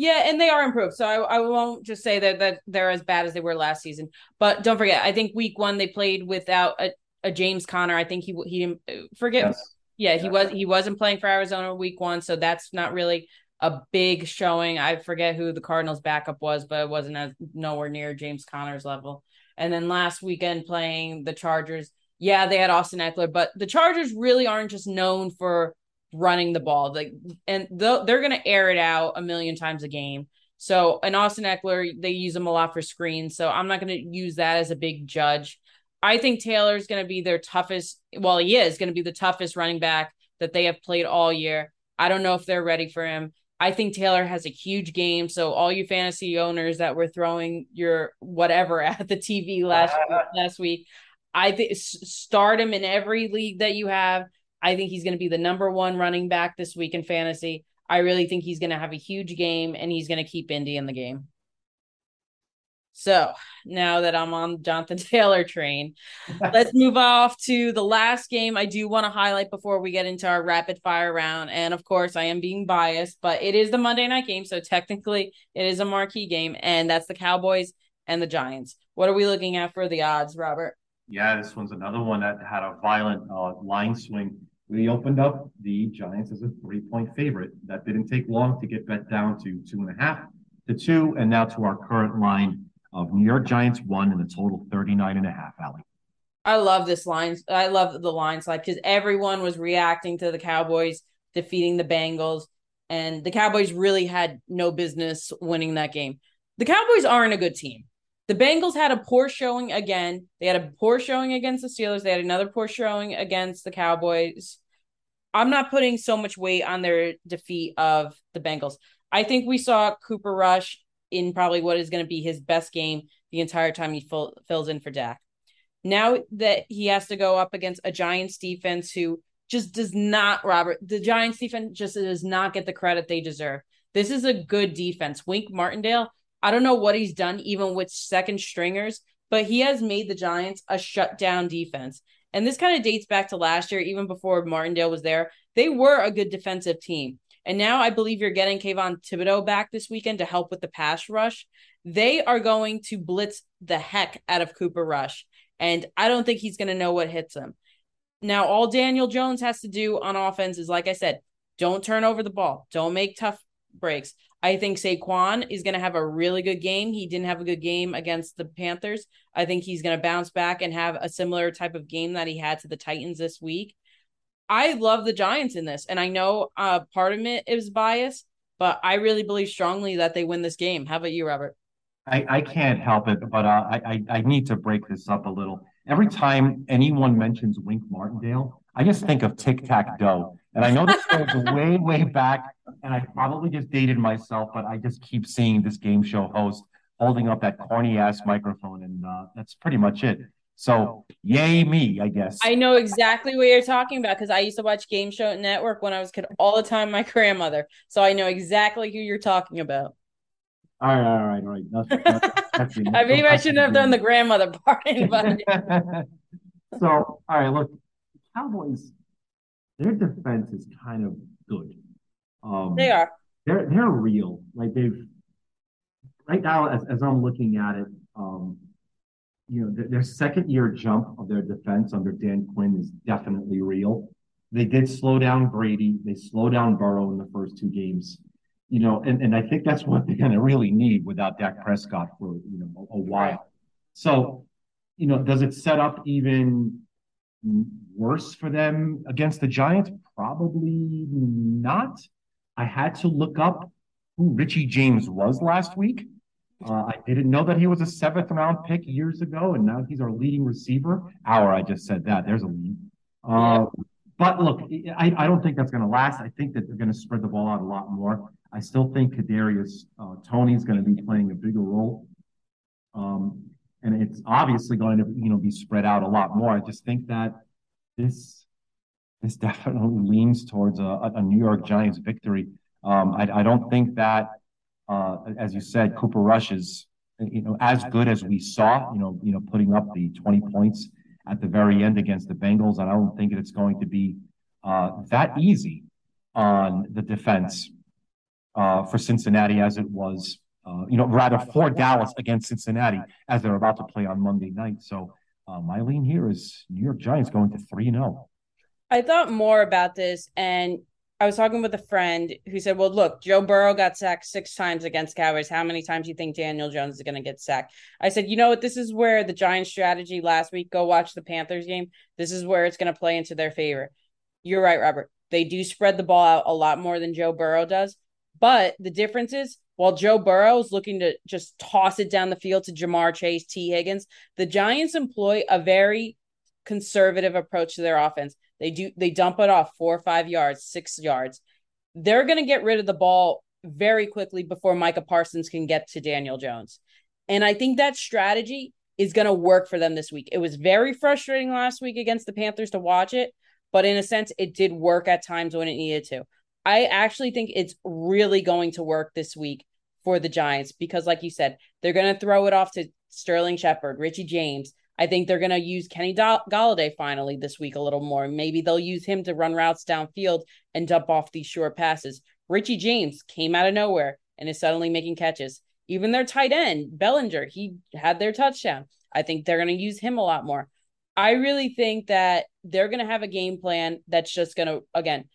Yeah, and they are improved. So I, I won't just say that, that they're as bad as they were last season. But don't forget, I think week one they played without a, a James Conner. I think he he forget. Yes. Yeah, he was he wasn't playing for Arizona week one, so that's not really a big showing. I forget who the Cardinals backup was, but it wasn't as nowhere near James Conner's level. And then last weekend playing the Chargers, yeah, they had Austin Ekeler, but the Chargers really aren't just known for running the ball. Like, and they're going to air it out a million times a game. So, and Austin Ekeler, they use him a lot for screens, so I'm not going to use that as a big judge. I think Taylor's going to be their toughest. Well, he is going to be the toughest running back that they have played all year. I don't know if they're ready for him. I think Taylor has a huge game. So all you fantasy owners that were throwing your whatever at the T V last uh, last week, I think start him in every league that you have. I think he's going to be the number one running back this week in fantasy. I really think he's going to have a huge game and he's going to keep Indy in the game. So now that I'm on Jonathan Taylor train, let's move off to the last game. I do want to highlight before we get into our rapid fire round. And of course I am being biased, but it is the Monday night game. So technically it is a marquee game, and that's the Cowboys and the Giants. What are we looking at for the odds, Robert? Yeah, this one's another one that had a violent uh, line swing. We opened up the Giants as a three point favorite. That didn't take long to get bet down to two and a half to two. And now to our current line of New York Giants one and the total thirty-nine and a half, Allie. I love this line. I love the line slide because everyone was reacting to the Cowboys defeating the Bengals, and the Cowboys really had no business winning that game. The Cowboys aren't a good team. The Bengals had a poor showing again. They had a poor showing against the Steelers. They had another poor showing against the Cowboys. I'm not putting so much weight on their defeat of the Bengals. I think we saw Cooper Rush in probably what is going to be his best game the entire time he fill, fills in for Dak. Now that he has to go up against a Giants defense who just does not, Robert, the Giants defense just does not get the credit they deserve. This is a good defense. Wink Martindale, I don't know what he's done, even with second stringers, but he has made the Giants a shutdown defense. And this kind of dates back to last year, even before Martindale was there. They were a good defensive team. And now I believe you're getting Kayvon Thibodeau back this weekend to help with the pass rush. They are going to blitz the heck out of Cooper Rush. And I don't think he's going to know what hits him. Now, all Daniel Jones has to do on offense is, like I said, don't turn over the ball. Don't make tough breaks. I think Saquon is going to have a really good game. He didn't have a good game against the Panthers. I think he's going to bounce back and have a similar type of game that he had to the Titans this week. I love the Giants in this, and I know uh, part of it is bias, but I really believe strongly that they win this game. How about you, Robert? I, I can't help it, but uh, I, I need to break this up a little. Every time anyone mentions Wink Martindale, I just think of tic-tac-toe. And I know this goes way, way back, and I probably just dated myself, but I just keep seeing this game show host holding up that corny-ass microphone, and uh, that's pretty much it. So, yay me, I guess. I know exactly what you're talking about because I used to watch Game Show Network when I was a kid all the time, my grandmother. So I know exactly who you're talking about. All right, all right, all right. Nothing, nothing, nothing, I maybe I shouldn't have done the grandmother part. But... so, all right, look, the Cowboys, their defense is kind of good. Um, they are. They're they're real. Like they've right now, as, as I'm looking at it, um, you know, their, their second year jump of their defense under Dan Quinn is definitely real. They did slow down Brady. They slowed down Burrow in the first two games. You know, and, and I think that's what they're going to really need without Dak Prescott for, you know, a, a while. So, you know, does it set up even worse for them against the Giants? Probably not. I had to look up who Richie James was last week. Uh, I didn't know that he was a seventh round pick years ago, and now he's our leading receiver. Our, I just said that. There's a lead. Uh, but look, I, I don't think that's going to last. I think that they're going to spread the ball out a lot more. I still think Kadarius uh, Toney's going to be playing a bigger role, um, and it's obviously going to, you know, be spread out a lot more. I just think that this this definitely leans towards a, a New York Giants victory. Um, I, I don't think that, uh, as you said, Cooper Rush is, you know, as good as we saw, you know, you know, putting up the twenty points at the very end against the Bengals, and I don't think it's going to be uh, that easy on the defense. Uh, for Cincinnati as it was, uh, you know, rather for Dallas against Cincinnati as they're about to play on Monday night. So uh, my lean here is New York Giants going to three and oh. I thought more about this, and I was talking with a friend who said, well, look, Joe Burrow got sacked six times against Cowboys. How many times do you think Daniel Jones is going to get sacked? I said, you know what? This is where the Giants' strategy last week, go watch the Panthers game. This is where it's going to play into their favor. You're right, Robert. They do spread the ball out a lot more than Joe Burrow does. But the difference is, while Joe Burrow is looking to just toss it down the field to Jamar Chase, T. Higgins, the Giants employ a very conservative approach to their offense. They do they dump it off four or five yards, six yards. They're going to get rid of the ball very quickly before Micah Parsons can get to Daniel Jones. And I think that strategy is going to work for them this week. It was very frustrating last week against the Panthers to watch it, but in a sense, it did work at times when it needed to. I actually think it's really going to work this week for the Giants because, like you said, they're going to throw it off to Sterling Shepard, Richie James. I think they're going to use Kenny Golladay finally this week a little more. Maybe they'll use him to run routes downfield and dump off these short passes. Richie James came out of nowhere and is suddenly making catches. Even their tight end, Bellinger, he had their touchdown. I think they're going to use him a lot more. I really think that they're going to have a game plan that's just going to, again,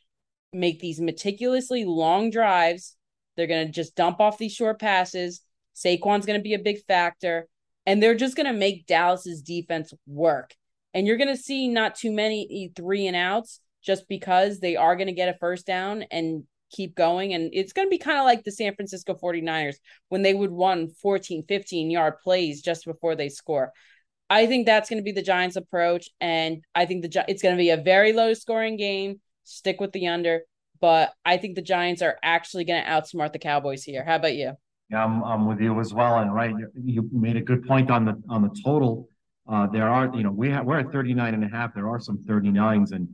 make these meticulously long drives. They're going to just dump off these short passes. Saquon's going to be a big factor, and they're just going to make Dallas's defense work. And you're going to see not too many three and outs just because they are going to get a first down and keep going. And it's going to be kind of like the San Francisco forty-niners when they would run fourteen, fifteen yard plays just before they score. I think that's going to be the Giants' approach. And I think the it's going to be a very low scoring game. Stick with the under, but I think the Giants are actually going to outsmart the Cowboys here. How about you? Yeah, I'm, I'm with you as well. And right, you, you made a good point on the on the total. Uh, there are, you know, we have, we're at thirty-nine and a half. There are some thirty-nines, and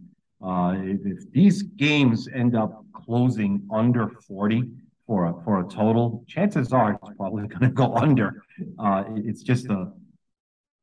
Uh, if these games end up closing under forty for a, for a total, chances are it's probably going to go under. Uh, it's just a,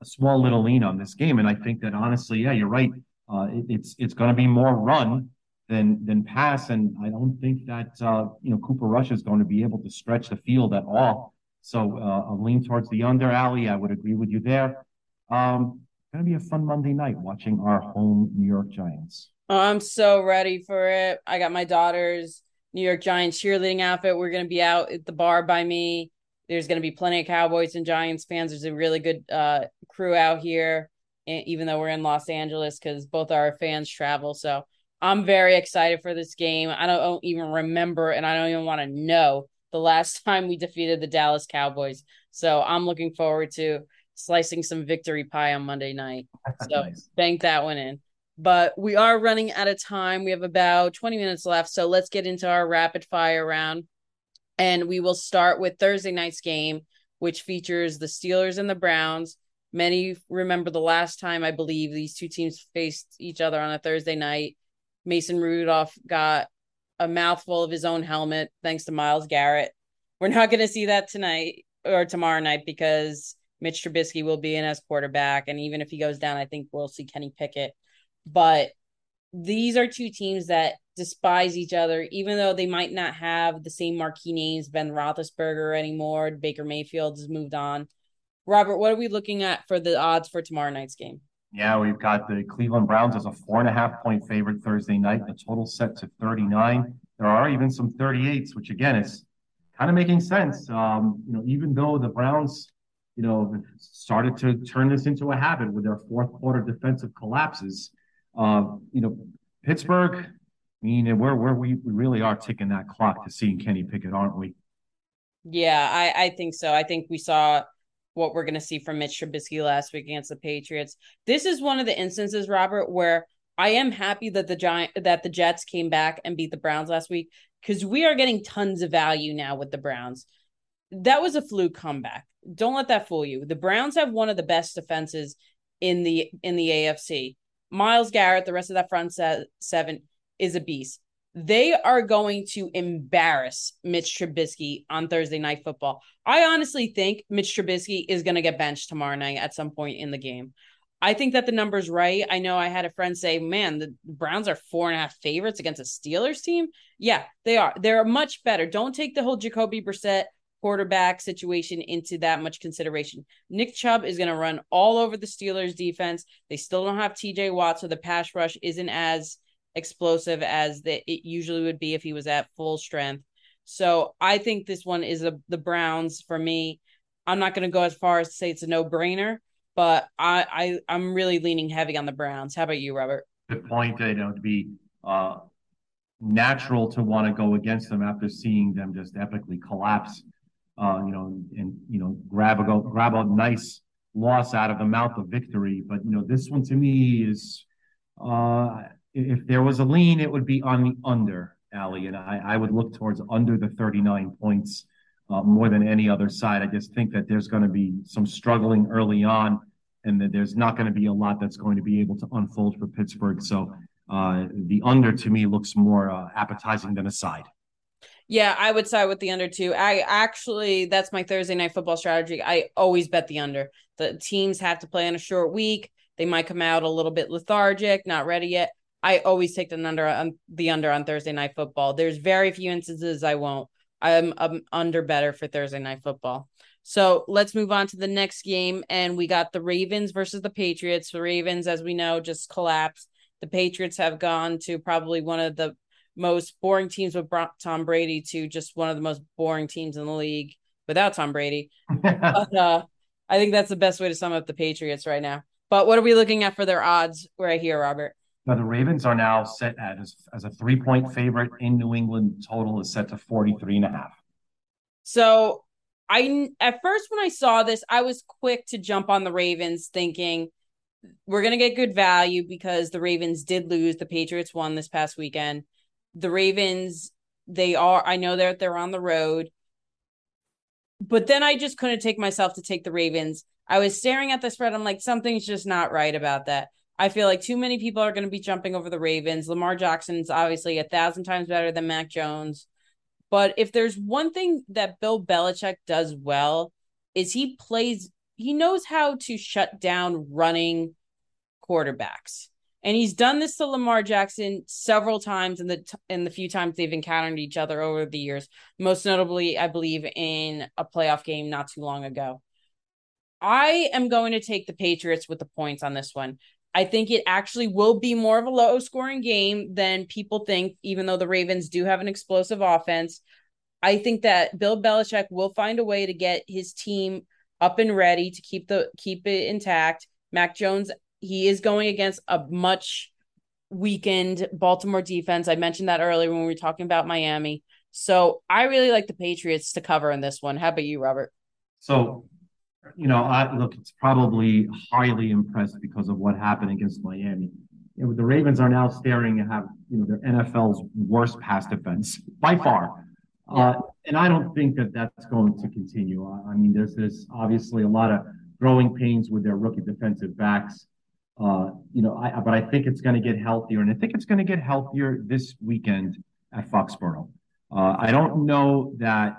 a small little lean on this game. And I think that honestly, yeah, you're right. Uh, it, it's it's going to be more run than than pass. And I don't think that, uh, you know, Cooper Rush is going to be able to stretch the field at all. So uh, a lean towards the under, Allie. I would agree with you there. Um, going to be a fun Monday night watching our home New York Giants. Oh, I'm so ready for it. I got my daughter's New York Giants cheerleading outfit. We're going to be out at the bar by me. There's going to be plenty of Cowboys and Giants fans. There's a really good uh, crew out here, even though we're in Los Angeles, because both our fans travel. So I'm very excited for this game. I don't, don't even remember, and I don't even want to know the last time we defeated the Dallas Cowboys. So I'm looking forward to slicing some victory pie on Monday night. So nice. Bank that one in. But we are running out of time. We have about twenty minutes left. So let's get into our rapid fire round. And we will start with Thursday night's game, which features the Steelers and the Browns. Many remember the last time, I believe, these two teams faced each other on a Thursday night. Mason Rudolph got a mouthful of his own helmet, thanks to Myles Garrett. We're not going to see that tonight or tomorrow night because Mitch Trubisky will be in as quarterback. And even if he goes down, I think we'll see Kenny Pickett. But these are two teams that despise each other, even though they might not have the same marquee names, Ben Roethlisberger anymore. Baker Mayfield has moved on. Robert, what are we looking at for the odds for tomorrow night's game? Yeah, we've got the Cleveland Browns as a four and a half point favorite Thursday night. The total set to thirty-nine. There are even some thirty-eights, which again is kind of making sense. Um, you know, even though the Browns, you know, started to turn this into a habit with their fourth quarter defensive collapses. Uh, you know, Pittsburgh, I mean, we're, we're, we really are ticking that clock to seeing Kenny Pickett, aren't we? Yeah, I, I think so. I think we saw what we're going to see from Mitch Trubisky last week against the Patriots. This is one of the instances, Robert, where I am happy that the Giant, that the Jets came back and beat the Browns last week, because we are getting tons of value now with the Browns. That was a fluke comeback. Don't let that fool you. The Browns have one of the best defenses in the in the A F C. Myles Garrett, the rest of that front set, seven, is a beast. They are going to embarrass Mitch Trubisky on Thursday Night Football. I honestly think Mitch Trubisky is going to get benched tomorrow night at some point in the game. I think that the number's right. I know I had a friend say, man, the Browns are four and a half favorites against a Steelers team. Yeah, they are. They're much better. Don't take the whole Jacoby Brissett quarterback situation into that much consideration. Nick Chubb is going to run all over the Steelers defense. They still don't have T J Watt, so the pass rush isn't as explosive as the, it usually would be if he was at full strength. So I think this one is a, the Browns for me. I'm not going to go as far as to say it's a no-brainer, but I, I, I'm really leaning heavy on the Browns. How about you, Robert? Good point. You know, to be uh, natural to want to go against them after seeing them just epically collapse. Uh, you know, and, you know, grab a go, grab a nice loss out of the mouth of victory. But, you know, this one to me is, uh, if there was a lean, it would be on the under, Allie. And I, I would look towards under the thirty-nine points uh, more than any other side. I just think that there's going to be some struggling early on and that there's not going to be a lot that's going to be able to unfold for Pittsburgh. So uh, the under to me looks more uh, appetizing than a side. Yeah, I would side with the under too. I actually, that's my Thursday night football strategy. I always bet the under. The teams have to play on a short week. They might come out a little bit lethargic, not ready yet. I always take the under on the under on Thursday night football. There's very few instances I won't. I'm, I'm under better for Thursday night football. So let's move on to the next game. And we got the Ravens versus the Patriots. The Ravens, as we know, just collapsed. The Patriots have gone to probably one of the most boring teams with Tom Brady to just one of the most boring teams in the league without Tom Brady. but, uh, I think that's the best way to sum up the Patriots right now. But what are we looking at for their odds right here, Robert? Now, the Ravens are now set at as, as a three-point favorite in New England. Total is set to forty-three and a half. So I at first when I saw this, I was quick to jump on the Ravens thinking we're going to get good value because the Ravens did lose. The Patriots won this past weekend. The Ravens, they are, I know that they're, they're on the road, but then I just couldn't take myself to take the Ravens. I was staring at the spread. I'm like, something's just not right about that. I feel like too many people are going to be jumping over the Ravens. Lamar Jackson's obviously a thousand times better than Mac Jones. But if there's one thing that Bill Belichick does well is he plays, he knows how to shut down running quarterbacks. And he's done this to Lamar Jackson several times in the t- in the few times they've encountered each other over the years, most notably, I believe, in a playoff game not too long ago. I am going to take the Patriots with the points on this one. I think it actually will be more of a low-scoring game than people think, even though the Ravens do have an explosive offense. I think that Bill Belichick will find a way to get his team up and ready to keep the keep it intact. Mac Jones, he is going against a much weakened Baltimore defense. I mentioned that earlier when we were talking about Miami. So I really like the Patriots to cover in this one. How about you, Robert? So... You know, I, look, it's probably highly impressed because of what happened against Miami. You know, the Ravens are now staring at have, you know, their N F L's worst pass defense by far. Uh, and I don't think that that's going to continue. I, I mean, there's this obviously a lot of growing pains with their rookie defensive backs. Uh, you know, I, but I think it's going to get healthier. And I think it's going to get healthier this weekend at Foxborough. Uh, I don't know that.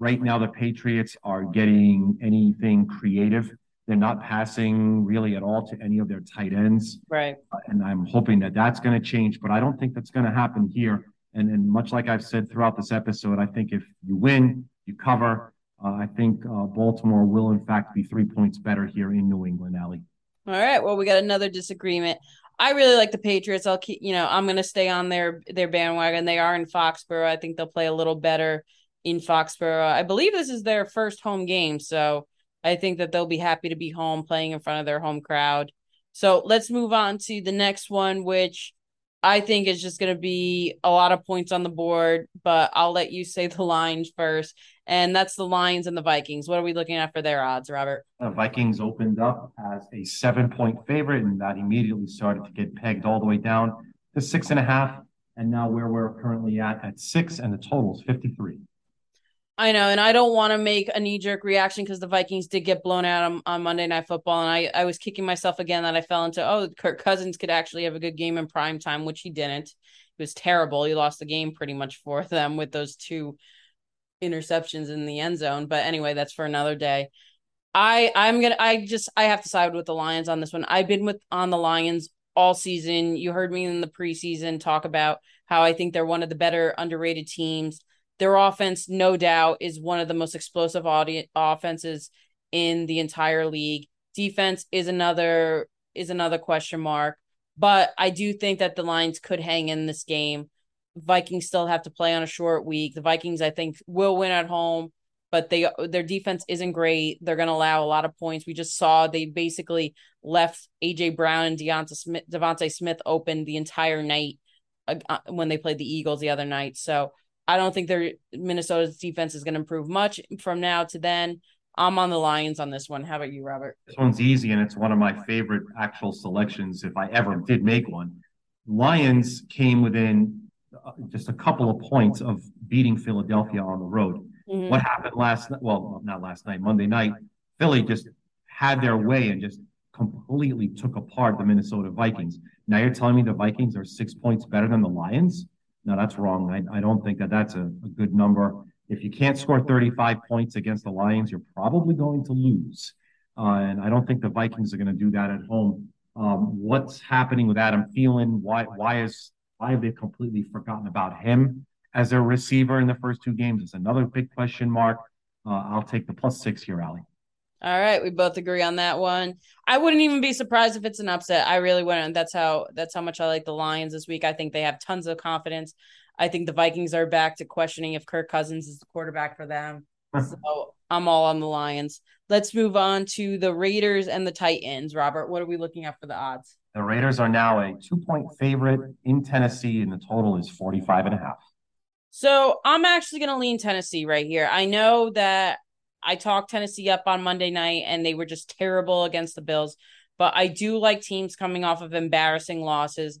Right now, the Patriots are getting anything creative. They're not passing really at all to any of their tight ends. Right. Uh, and I'm hoping that that's going to change, but I don't think that's going to happen here. And, and much like I've said throughout this episode, I think if you win, you cover. Uh, I think uh, Baltimore will, in fact, be three points better here in New England, Allie. All right. Well, we got another disagreement. I really like the Patriots. I'll keep, you know, I'm going to stay on their, their bandwagon. They are in Foxborough. I think they'll play a little better in Foxborough. I believe this is their first home game, so I think that they'll be happy to be home playing in front of their home crowd. So let's move on to the next one, which I think is just going to be a lot of points on the board, but I'll let you say the lines first, and that's the Lions and the Vikings. What are we looking at for their odds, Robert? The Vikings opened up as a seven-point favorite, and that immediately started to get pegged all the way down to six and a half, and now where we're currently at at six, and the total is fifty-three. I know, and I don't want to make a knee-jerk reaction because the Vikings did get blown out on, on Monday Night Football, and I, I was kicking myself again that I fell into, oh, Kirk Cousins could actually have a good game in prime time, which he didn't. It was terrible. He lost the game pretty much for them with those two interceptions in the end zone. But anyway, that's for another day. I, I'm gonna, I just, I have to side with the Lions on this one. I've been with on the Lions all season. You heard me in the preseason talk about how I think they're one of the better underrated teams. Their offense, no doubt, is one of the most explosive audi- offenses in the entire league. Defense is another is another question mark, but I do think that the Lions could hang in this game. Vikings still have to play on a short week. The Vikings, I think, will win at home, but they their defense isn't great. They're going to allow a lot of points. We just saw they basically left A J Brown and Deonta Smith, Devontae Smith open the entire night uh, when they played the Eagles the other night. So I don't think their Minnesota's defense is going to improve much from now to then. I'm on the Lions on this one. How about you, Robert? This one's easy, and it's one of my favorite actual selections if I ever did make one. Lions came within just a couple of points of beating Philadelphia on the road. Mm-hmm. What happened last night? Well, not last night, Monday night. Philly just had their way and just completely took apart the Minnesota Vikings. Now you're telling me the Vikings are six points better than the Lions? No, that's wrong. I, I don't think that that's a, a good number. If you can't score thirty-five points against the Lions, you're probably going to lose. Uh, and I don't think the Vikings are going to do that at home. Um, what's happening with Adam Thielen? Why why is why have they completely forgotten about him as their receiver in the first two games? It's another big question mark. Uh, I'll take the plus six here, Allie. All right, we both agree on that one. I wouldn't even be surprised if it's an upset. I really wouldn't. That's how that's how much I like the Lions this week. I think they have tons of confidence. I think the Vikings are back to questioning if Kirk Cousins is the quarterback for them. So I'm all on the Lions. Let's move on to the Raiders and the Titans. Robert, what are we looking at for the odds? The Raiders are now a two-point favorite in Tennessee, and the total is forty-five and a half. So I'm actually going to lean Tennessee right here. I know that I talked Tennessee up on Monday night, and they were just terrible against the Bills. But I do like teams coming off of embarrassing losses.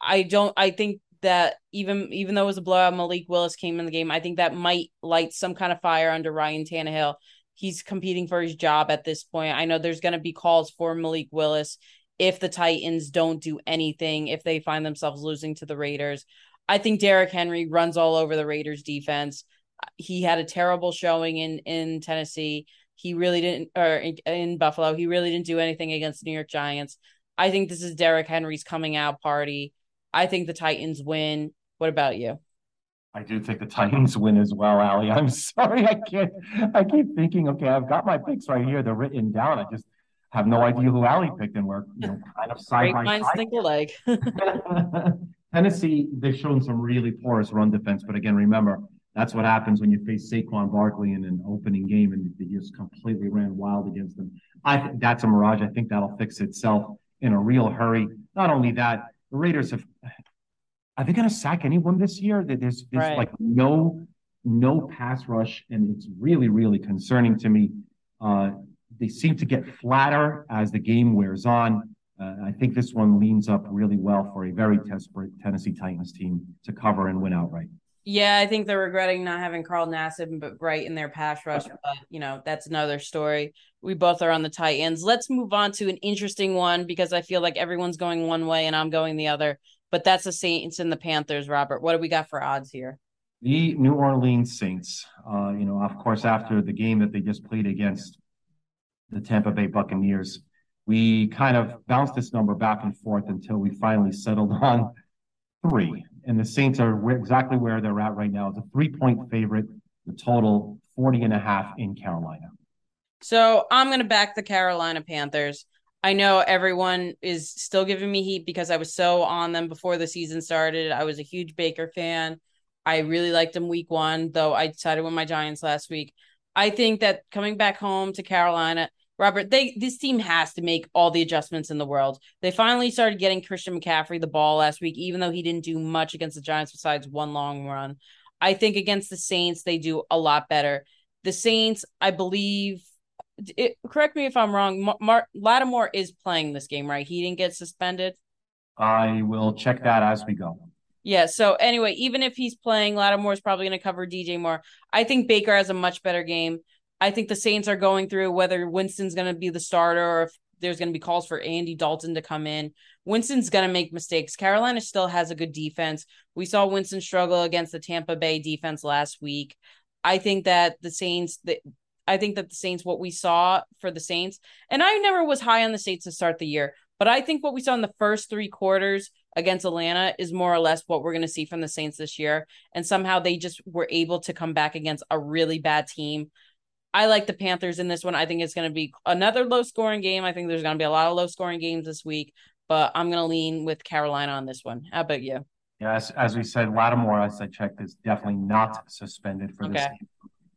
I don't. I think that even even though it was a blowout, Malik Willis came in the game. I think that might light some kind of fire under Ryan Tannehill. He's competing for his job at this point. I know there's going to be calls for Malik Willis if the Titans don't do anything, if they find themselves losing to the Raiders. I think Derrick Henry runs all over the Raiders defense. He had a terrible showing in, in Tennessee. He really didn't, or in, in Buffalo, he really didn't do anything against the New York Giants. I think this is Derrick Henry's coming out party. I think the Titans win. What about you? I do think the Titans win as well, Allie. I'm sorry. I can't, I keep thinking, okay, I've got my picks right here. They're written down. I just have no idea who Allie picked, and we're, you know, kind of side by side. Think alike. Tennessee, they've shown some really porous run defense, but again, remember, that's what happens when you face Saquon Barkley in an opening game and they just completely ran wild against them. I think that's a mirage. I think that'll fix itself in a real hurry. Not only that, the Raiders have – are they going to sack anyone this year? There's, there's right. like no no pass rush, and it's really, really concerning to me. Uh, they seem to get flatter as the game wears on. Uh, I think this one leans up really well for a very desperate Tennessee Titans team to cover and win outright. Yeah, I think they're regretting not having Carl Nassib but right in their pass rush. Okay. But, you know, that's another story. We both are on the Titans. Let's move on to an interesting one because I feel like everyone's going one way and I'm going the other. But that's the Saints and the Panthers, Robert. What do we got for odds here? The New Orleans Saints, uh, you know, of course, after the game that they just played against the Tampa Bay Buccaneers, we kind of bounced this number back and forth until we finally settled on three. And the Saints are exactly where they're at right now. It's a three-point favorite, the total forty and a half in Carolina. So I'm going to back the Carolina Panthers. I know everyone is still giving me heat because I was so on them before the season started. I was a huge Baker fan. I really liked them week one, though I decided with my Giants last week. I think that coming back home to Carolina, Robert, they this team has to make all the adjustments in the world. They finally started getting Christian McCaffrey the ball last week, even though he didn't do much against the Giants besides one long run. I think against the Saints, they do a lot better. The Saints, I believe, it, correct me if I'm wrong, Mar- Lattimore is playing this game, right? He didn't get suspended? I will check that as we go. Yeah, so anyway, even if he's playing, Lattimore's probably going to cover D J Moore. I think Baker has a much better game. I think the Saints are going through whether Winston's going to be the starter or if there's going to be calls for Andy Dalton to come in. Winston's going to make mistakes. Carolina still has a good defense. We saw Winston struggle against the Tampa Bay defense last week. I think that the Saints, the, I think that the Saints, what we saw for the Saints, and I never was high on the Saints to start the year, but I think what we saw in the first three quarters against Atlanta is more or less what we're going to see from the Saints this year. And somehow they just were able to come back against a really bad team. I like the Panthers in this one. I think it's going to be another low-scoring game. I think there's going to be a lot of low-scoring games this week, but I'm going to lean with Carolina on this one. How about you? Yeah, as, as we said, Lattimore, as I checked, is definitely not suspended for okay. this game.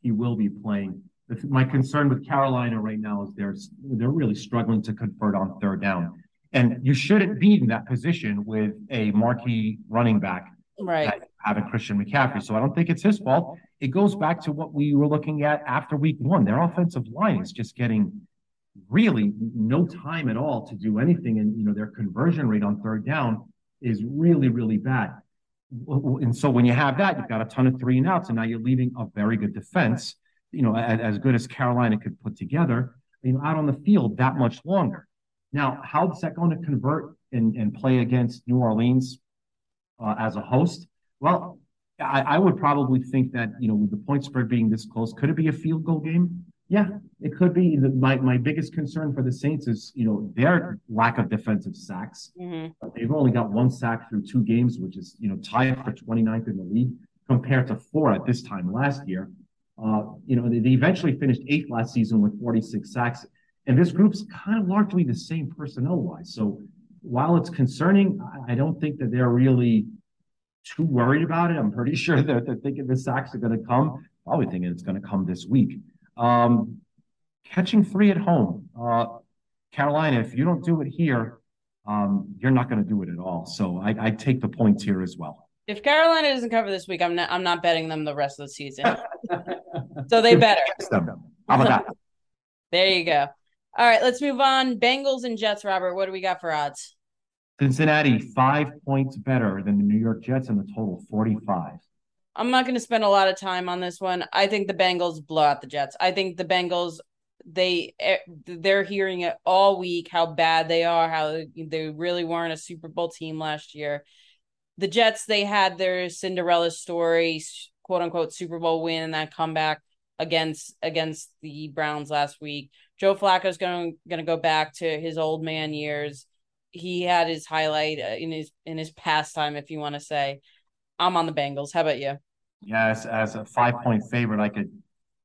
He will be playing. My concern with Carolina right now is they're, they're really struggling to convert on third down. And you shouldn't be in that position with a marquee running back. Right. Having Christian McCaffrey. So I don't think it's his fault. It goes back to what we were looking at after week one. Their offensive line is just getting really no time at all to do anything. And, you know, their conversion rate on third down is really, really bad. And so when you have that, you've got a ton of three and outs, and now you're leaving a very good defense, you know, as good as Carolina could put together, you know, out on the field that much longer. Now, how is that going to convert and, and play against New Orleans uh, as a host? Well, I, I would probably think that, you know, with the point spread being this close, could it be a field goal game? Yeah, it could be. The, my my biggest concern for the Saints is, you know, their lack of defensive sacks. Mm-hmm. They've only got one sack through two games, which is, you know, tied for twenty-ninth in the league compared to four at this time last year. Uh, you know, they, they eventually finished eighth last season with forty-six sacks. And this group's kind of largely the same personnel-wise. So while it's concerning, I, I don't think that they're really too worried about it. I'm pretty sure that they're, they're thinking the sacks are going to come. Probably thinking it's going to come this week. Um, catching three at home. Uh, Carolina, if you don't do it here, um, you're not going to do it at all. So I, I take the points here as well. If Carolina doesn't cover this week, I'm not, I'm not betting them the rest of the season. So they better. Them. How about that? There you go. All right, let's move on. Bengals and Jets, Robert. What do we got for odds? Cincinnati, five points better than the New York Jets in the total, forty-five. I'm not going to spend a lot of time on this one. I think the Bengals blow out the Jets. I think the Bengals, they they're hearing it all week how bad they are, how they really weren't a Super Bowl team last year. The Jets, they had their Cinderella story, quote unquote, Super Bowl win and that comeback against against the Browns last week. Joe Flacco's going to go back to his old man years. He had his highlight in his in his pastime, if you want to say. I'm on the Bengals. How about you? Yeah, as, as a five-point favorite, I could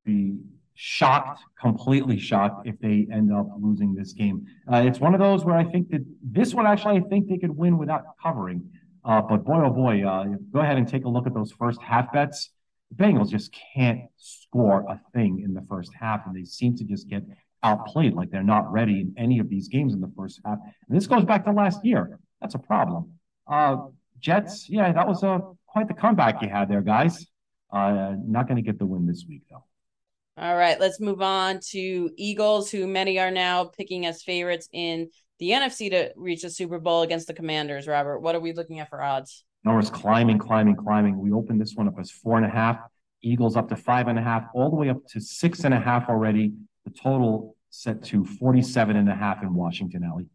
be shocked, completely shocked, if they end up losing this game. Uh, it's one of those where I think that this one, actually, I think they could win without covering. Uh, but boy, oh boy, uh, go ahead and take a look at those first half bets. The Bengals just can't score a thing in the first half, and they seem to just get outplayed, like they're not ready in any of these games in the first half. And this goes back to last year. That's a problem. Uh, Jets, yeah, that was a, quite the comeback you had there, guys. Uh, not going to get the win this week, though. All right, let's move on to Eagles, who many are now picking as favorites in the N F C to reach the Super Bowl against the Commanders. Robert, what are we looking at for odds? Numbers climbing, climbing, climbing. We opened this one up as four and a half. Eagles up to five and a half, all the way up to six and a half already. The total set to forty-seven and a half in Washington, Allie.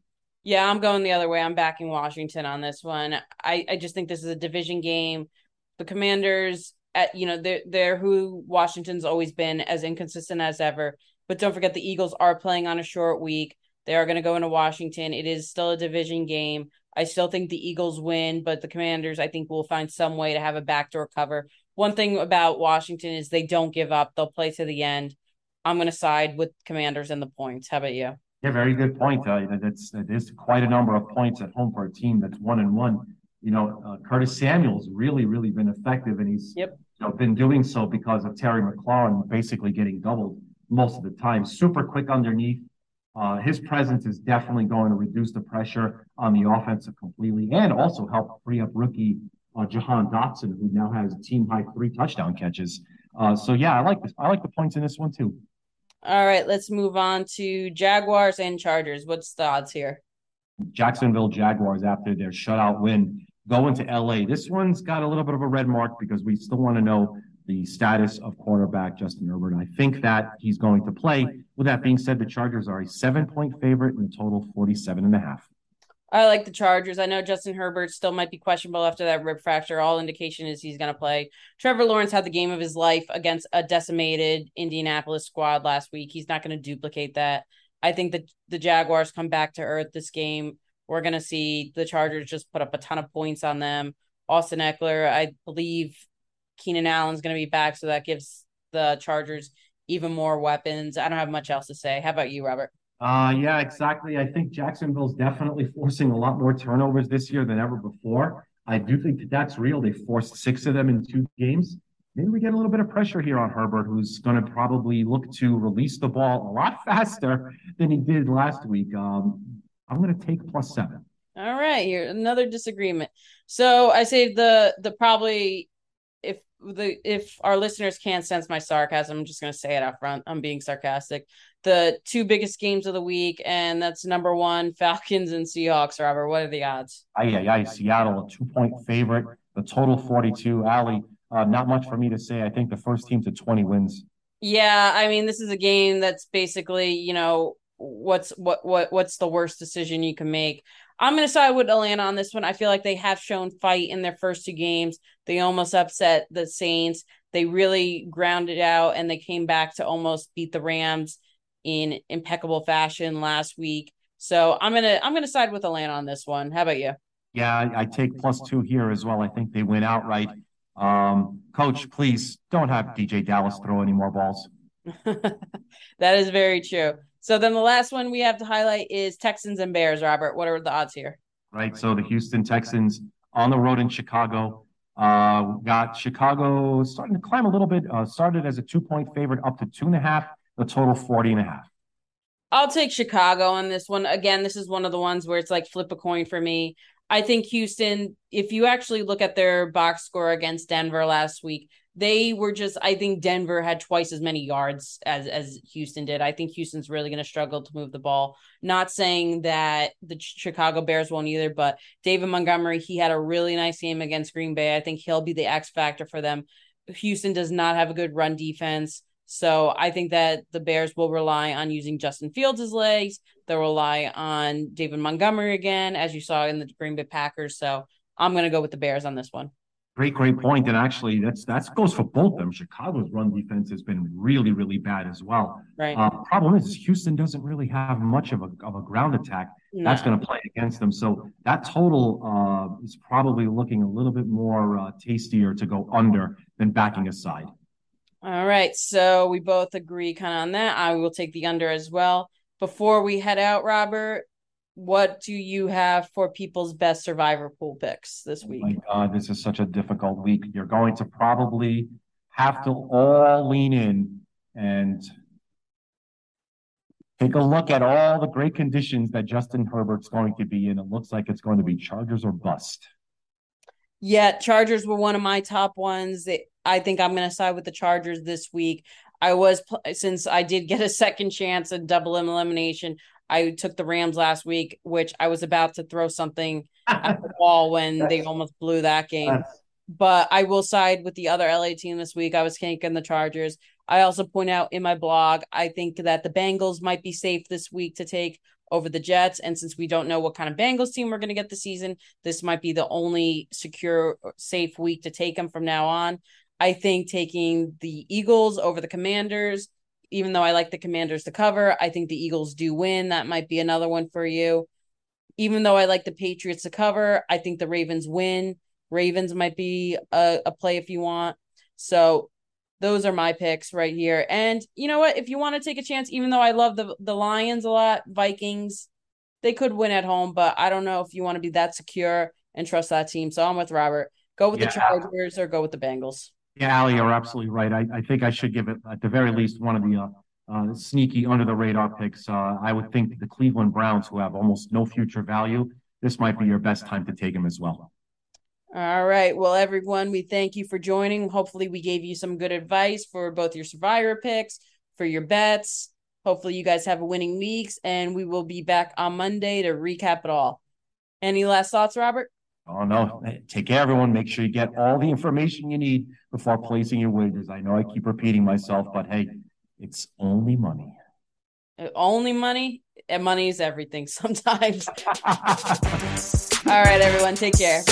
Yeah, I'm going the other way. I'm backing Washington on this one. I, I just think this is a division game. The Commanders, at you know, they're, they're who Washington's always been, as inconsistent as ever. But don't forget, the Eagles are playing on a short week. They are going to go into Washington. It is still a division game. I still think the Eagles win, but the Commanders, I think, will find some way to have a backdoor cover. One thing about Washington is they don't give up. They'll play to the end. I'm going to side with Commanders and the points. How about you? Yeah, very good point. Uh, that's that is quite a number of points at home for a team that's one and one. You know, uh, Curtis Samuel's really, really been effective, and he's yep. you know, been doing so because of Terry McLaurin basically getting doubled most of the time. Super quick underneath. Uh, his presence is definitely going to reduce the pressure on the offense completely, and also help free up rookie uh, Jahan Dotson, who now has team-high three touchdown catches. Uh, so yeah, I like this. I like the points in this one too. All right, let's move on to Jaguars and Chargers. What's the odds here? Jacksonville Jaguars, after their shutout win, going to L A. This one's got a little bit of a red mark because we still want to know the status of quarterback Justin Herbert. I think that he's going to play. With that being said, the Chargers are a seven-point favorite and a total forty-seven and a half. I like the Chargers. I know Justin Herbert still might be questionable after that rib fracture. All indication is he's going to play. Trevor Lawrence had the game of his life against a decimated Indianapolis squad last week. He's not going to duplicate that. I think that the Jaguars come back to earth this game. We're going to see the Chargers just put up a ton of points on them. Austin Ekeler, I believe Keenan Allen's going to be back, so that gives the Chargers even more weapons. I don't have much else to say. How about you, Robert? Uh, yeah, exactly. I think Jacksonville's definitely forcing a lot more turnovers this year than ever before. I do think that that's real. They forced six of them in two games. Maybe we get a little bit of pressure here on Herbert, who's going to probably look to release the ball a lot faster than he did last week. Um, I'm going to take plus seven. All right. Here, another disagreement. So I saved the, the probably if the, if our listeners can't sense my sarcasm, I'm just going to say it out front. I'm being sarcastic. The two biggest games of the week, and that's number one, Falcons and Seahawks. Robert, what are the odds? Aye, aye, aye. Seattle, a two-point favorite, the total forty-two. Allie, uh, not much for me to say. I think the first team to twenty wins. Yeah, I mean, this is a game that's basically, you know, what's what what what's the worst decision you can make. I'm going to side with Atlanta on this one. I feel like they have shown fight in their first two games. They almost upset the Saints. They really grounded out, and they came back to almost beat the Rams in impeccable fashion last week. So I'm going to, I'm going to side with Atlanta on this one. How about you? Yeah, I, I take plus two here as well. I think they win outright. Um, coach, please don't have D J Dallas throw any more balls. That is very true. So then the last one we have to highlight is Texans and Bears. Robert, what are the odds here? Right. So the Houston Texans on the road in Chicago. Uh, we've got Chicago starting to climb a little bit, uh, started as a two point favorite up to two and a half. The total forty and a half. I'll take Chicago on this one. Again, this is one of the ones where it's like flip a coin for me. I think Houston, if you actually look at their box score against Denver last week, they were just, I think Denver had twice as many yards as, as Houston did. I think Houston's really going to struggle to move the ball. Not saying that the Chicago Bears won't either, but David Montgomery, he had a really nice game against Green Bay. I think he'll be the X factor for them. Houston does not have a good run defense. So I think that the Bears will rely on using Justin Fields' legs. They'll rely on David Montgomery again, as you saw in the Green Bay Packers. So I'm going to go with the Bears on this one. Great, great point. And actually, that's that goes for both of them. Chicago's run defense has been really, really bad as well. Right. Uh, problem is Houston doesn't really have much of a of a ground attack. No. That's going to play against them. So that total uh, is probably looking a little bit more uh, tastier to go under than backing a side. All right. So we both agree kind of on that. I will take the under as well. Before we head out, Robert, what do you have for people's best survivor pool picks this week? Oh my God, this is such a difficult week. You're going to probably have to all lean in and take a look at all the great conditions that Justin Herbert's going to be in. It looks like it's going to be Chargers or bust. Yeah, Chargers were one of my top ones. I think I'm going to side with the Chargers this week. I was, since I did get a second chance at double elimination, I took the Rams last week, which I was about to throw something at the wall when they almost blew that game. But I will side with the other L A team this week. I was taking the Chargers. I also point out in my blog, I think that the Bengals might be safe this week to take over the Jets. And since we don't know what kind of Bengals team we're going to get this season, this might be the only secure, safe week to take them from now on. I think taking the Eagles over the Commanders, even though I like the Commanders to cover, I think the Eagles do win. That might be another one for you. Even though I like the Patriots to cover, I think the Ravens win. Ravens might be a, a play if you want. So those are my picks right here. And you know what? If you want to take a chance, even though I love the, the Lions a lot, Vikings, they could win at home, but I don't know if you want to be that secure and trust that team. So I'm with Robert. Go with yeah. the Chargers or go with the Bengals. Yeah, Allie, you're absolutely right. I, I think I should give it, at the very least, one of the uh, uh, sneaky, under-the-radar picks. Uh, I would think the Cleveland Browns, who have almost no future value, this might be your best time to take them as well. All right. Well, everyone, we thank you for joining. Hopefully, we gave you some good advice for both your survivor picks, for your bets. Hopefully, you guys have a winning weeks, and we will be back on Monday to recap it all. Any last thoughts, Robert? Oh, no. Take care, everyone. Make sure you get all the information you need before placing your wagers. I know I keep repeating myself, but hey, it's only money. Only money? And money is everything sometimes. All right, everyone. Take care.